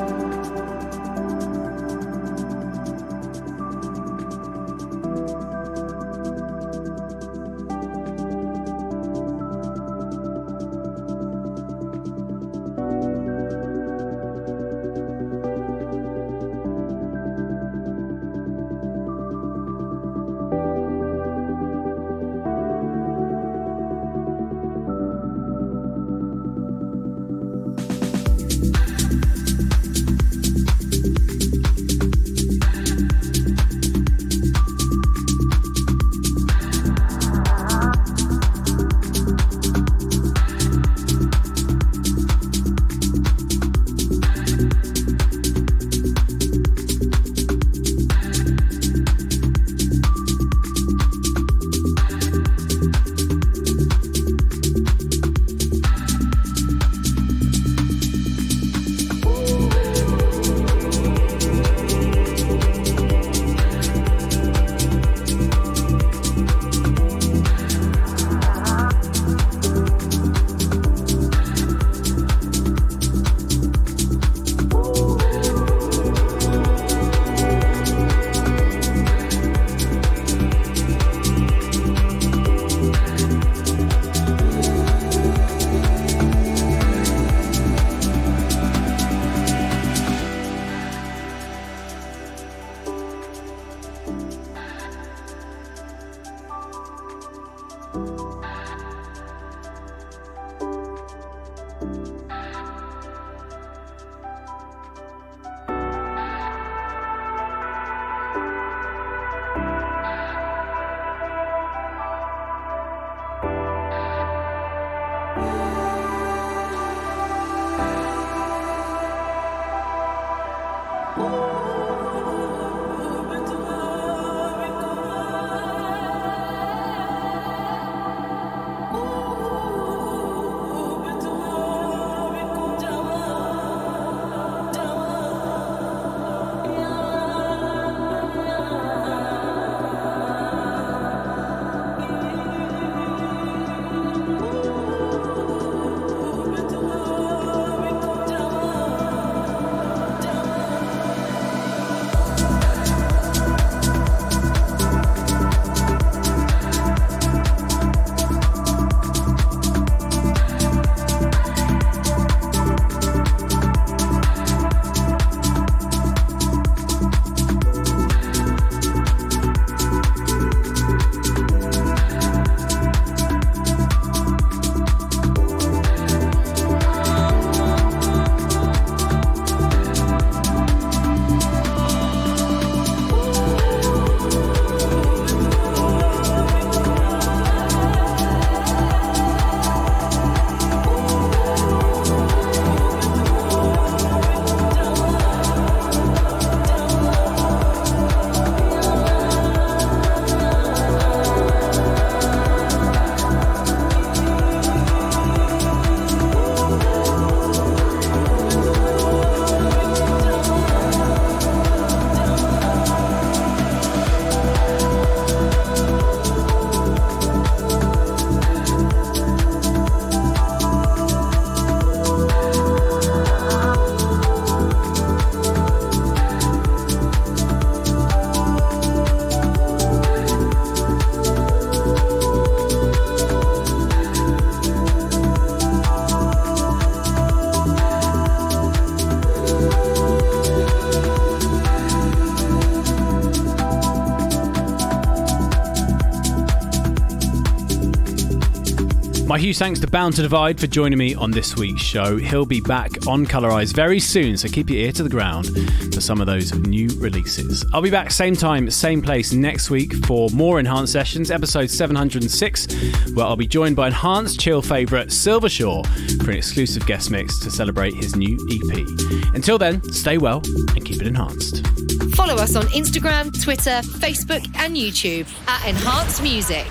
My huge thanks to Bound to Divide for joining me on this week's show. He'll be back on Colorize very soon, so keep your ear to the ground for some of those new releases. I'll be back same time, same place next week for more Enhanced Sessions, episode 706, where I'll be joined by Enhanced Chill favourite Silvershore for an exclusive guest mix to celebrate his new EP. Until then, stay well and keep it enhanced. Follow us on Instagram, Twitter, Facebook and YouTube at Enhanced Music.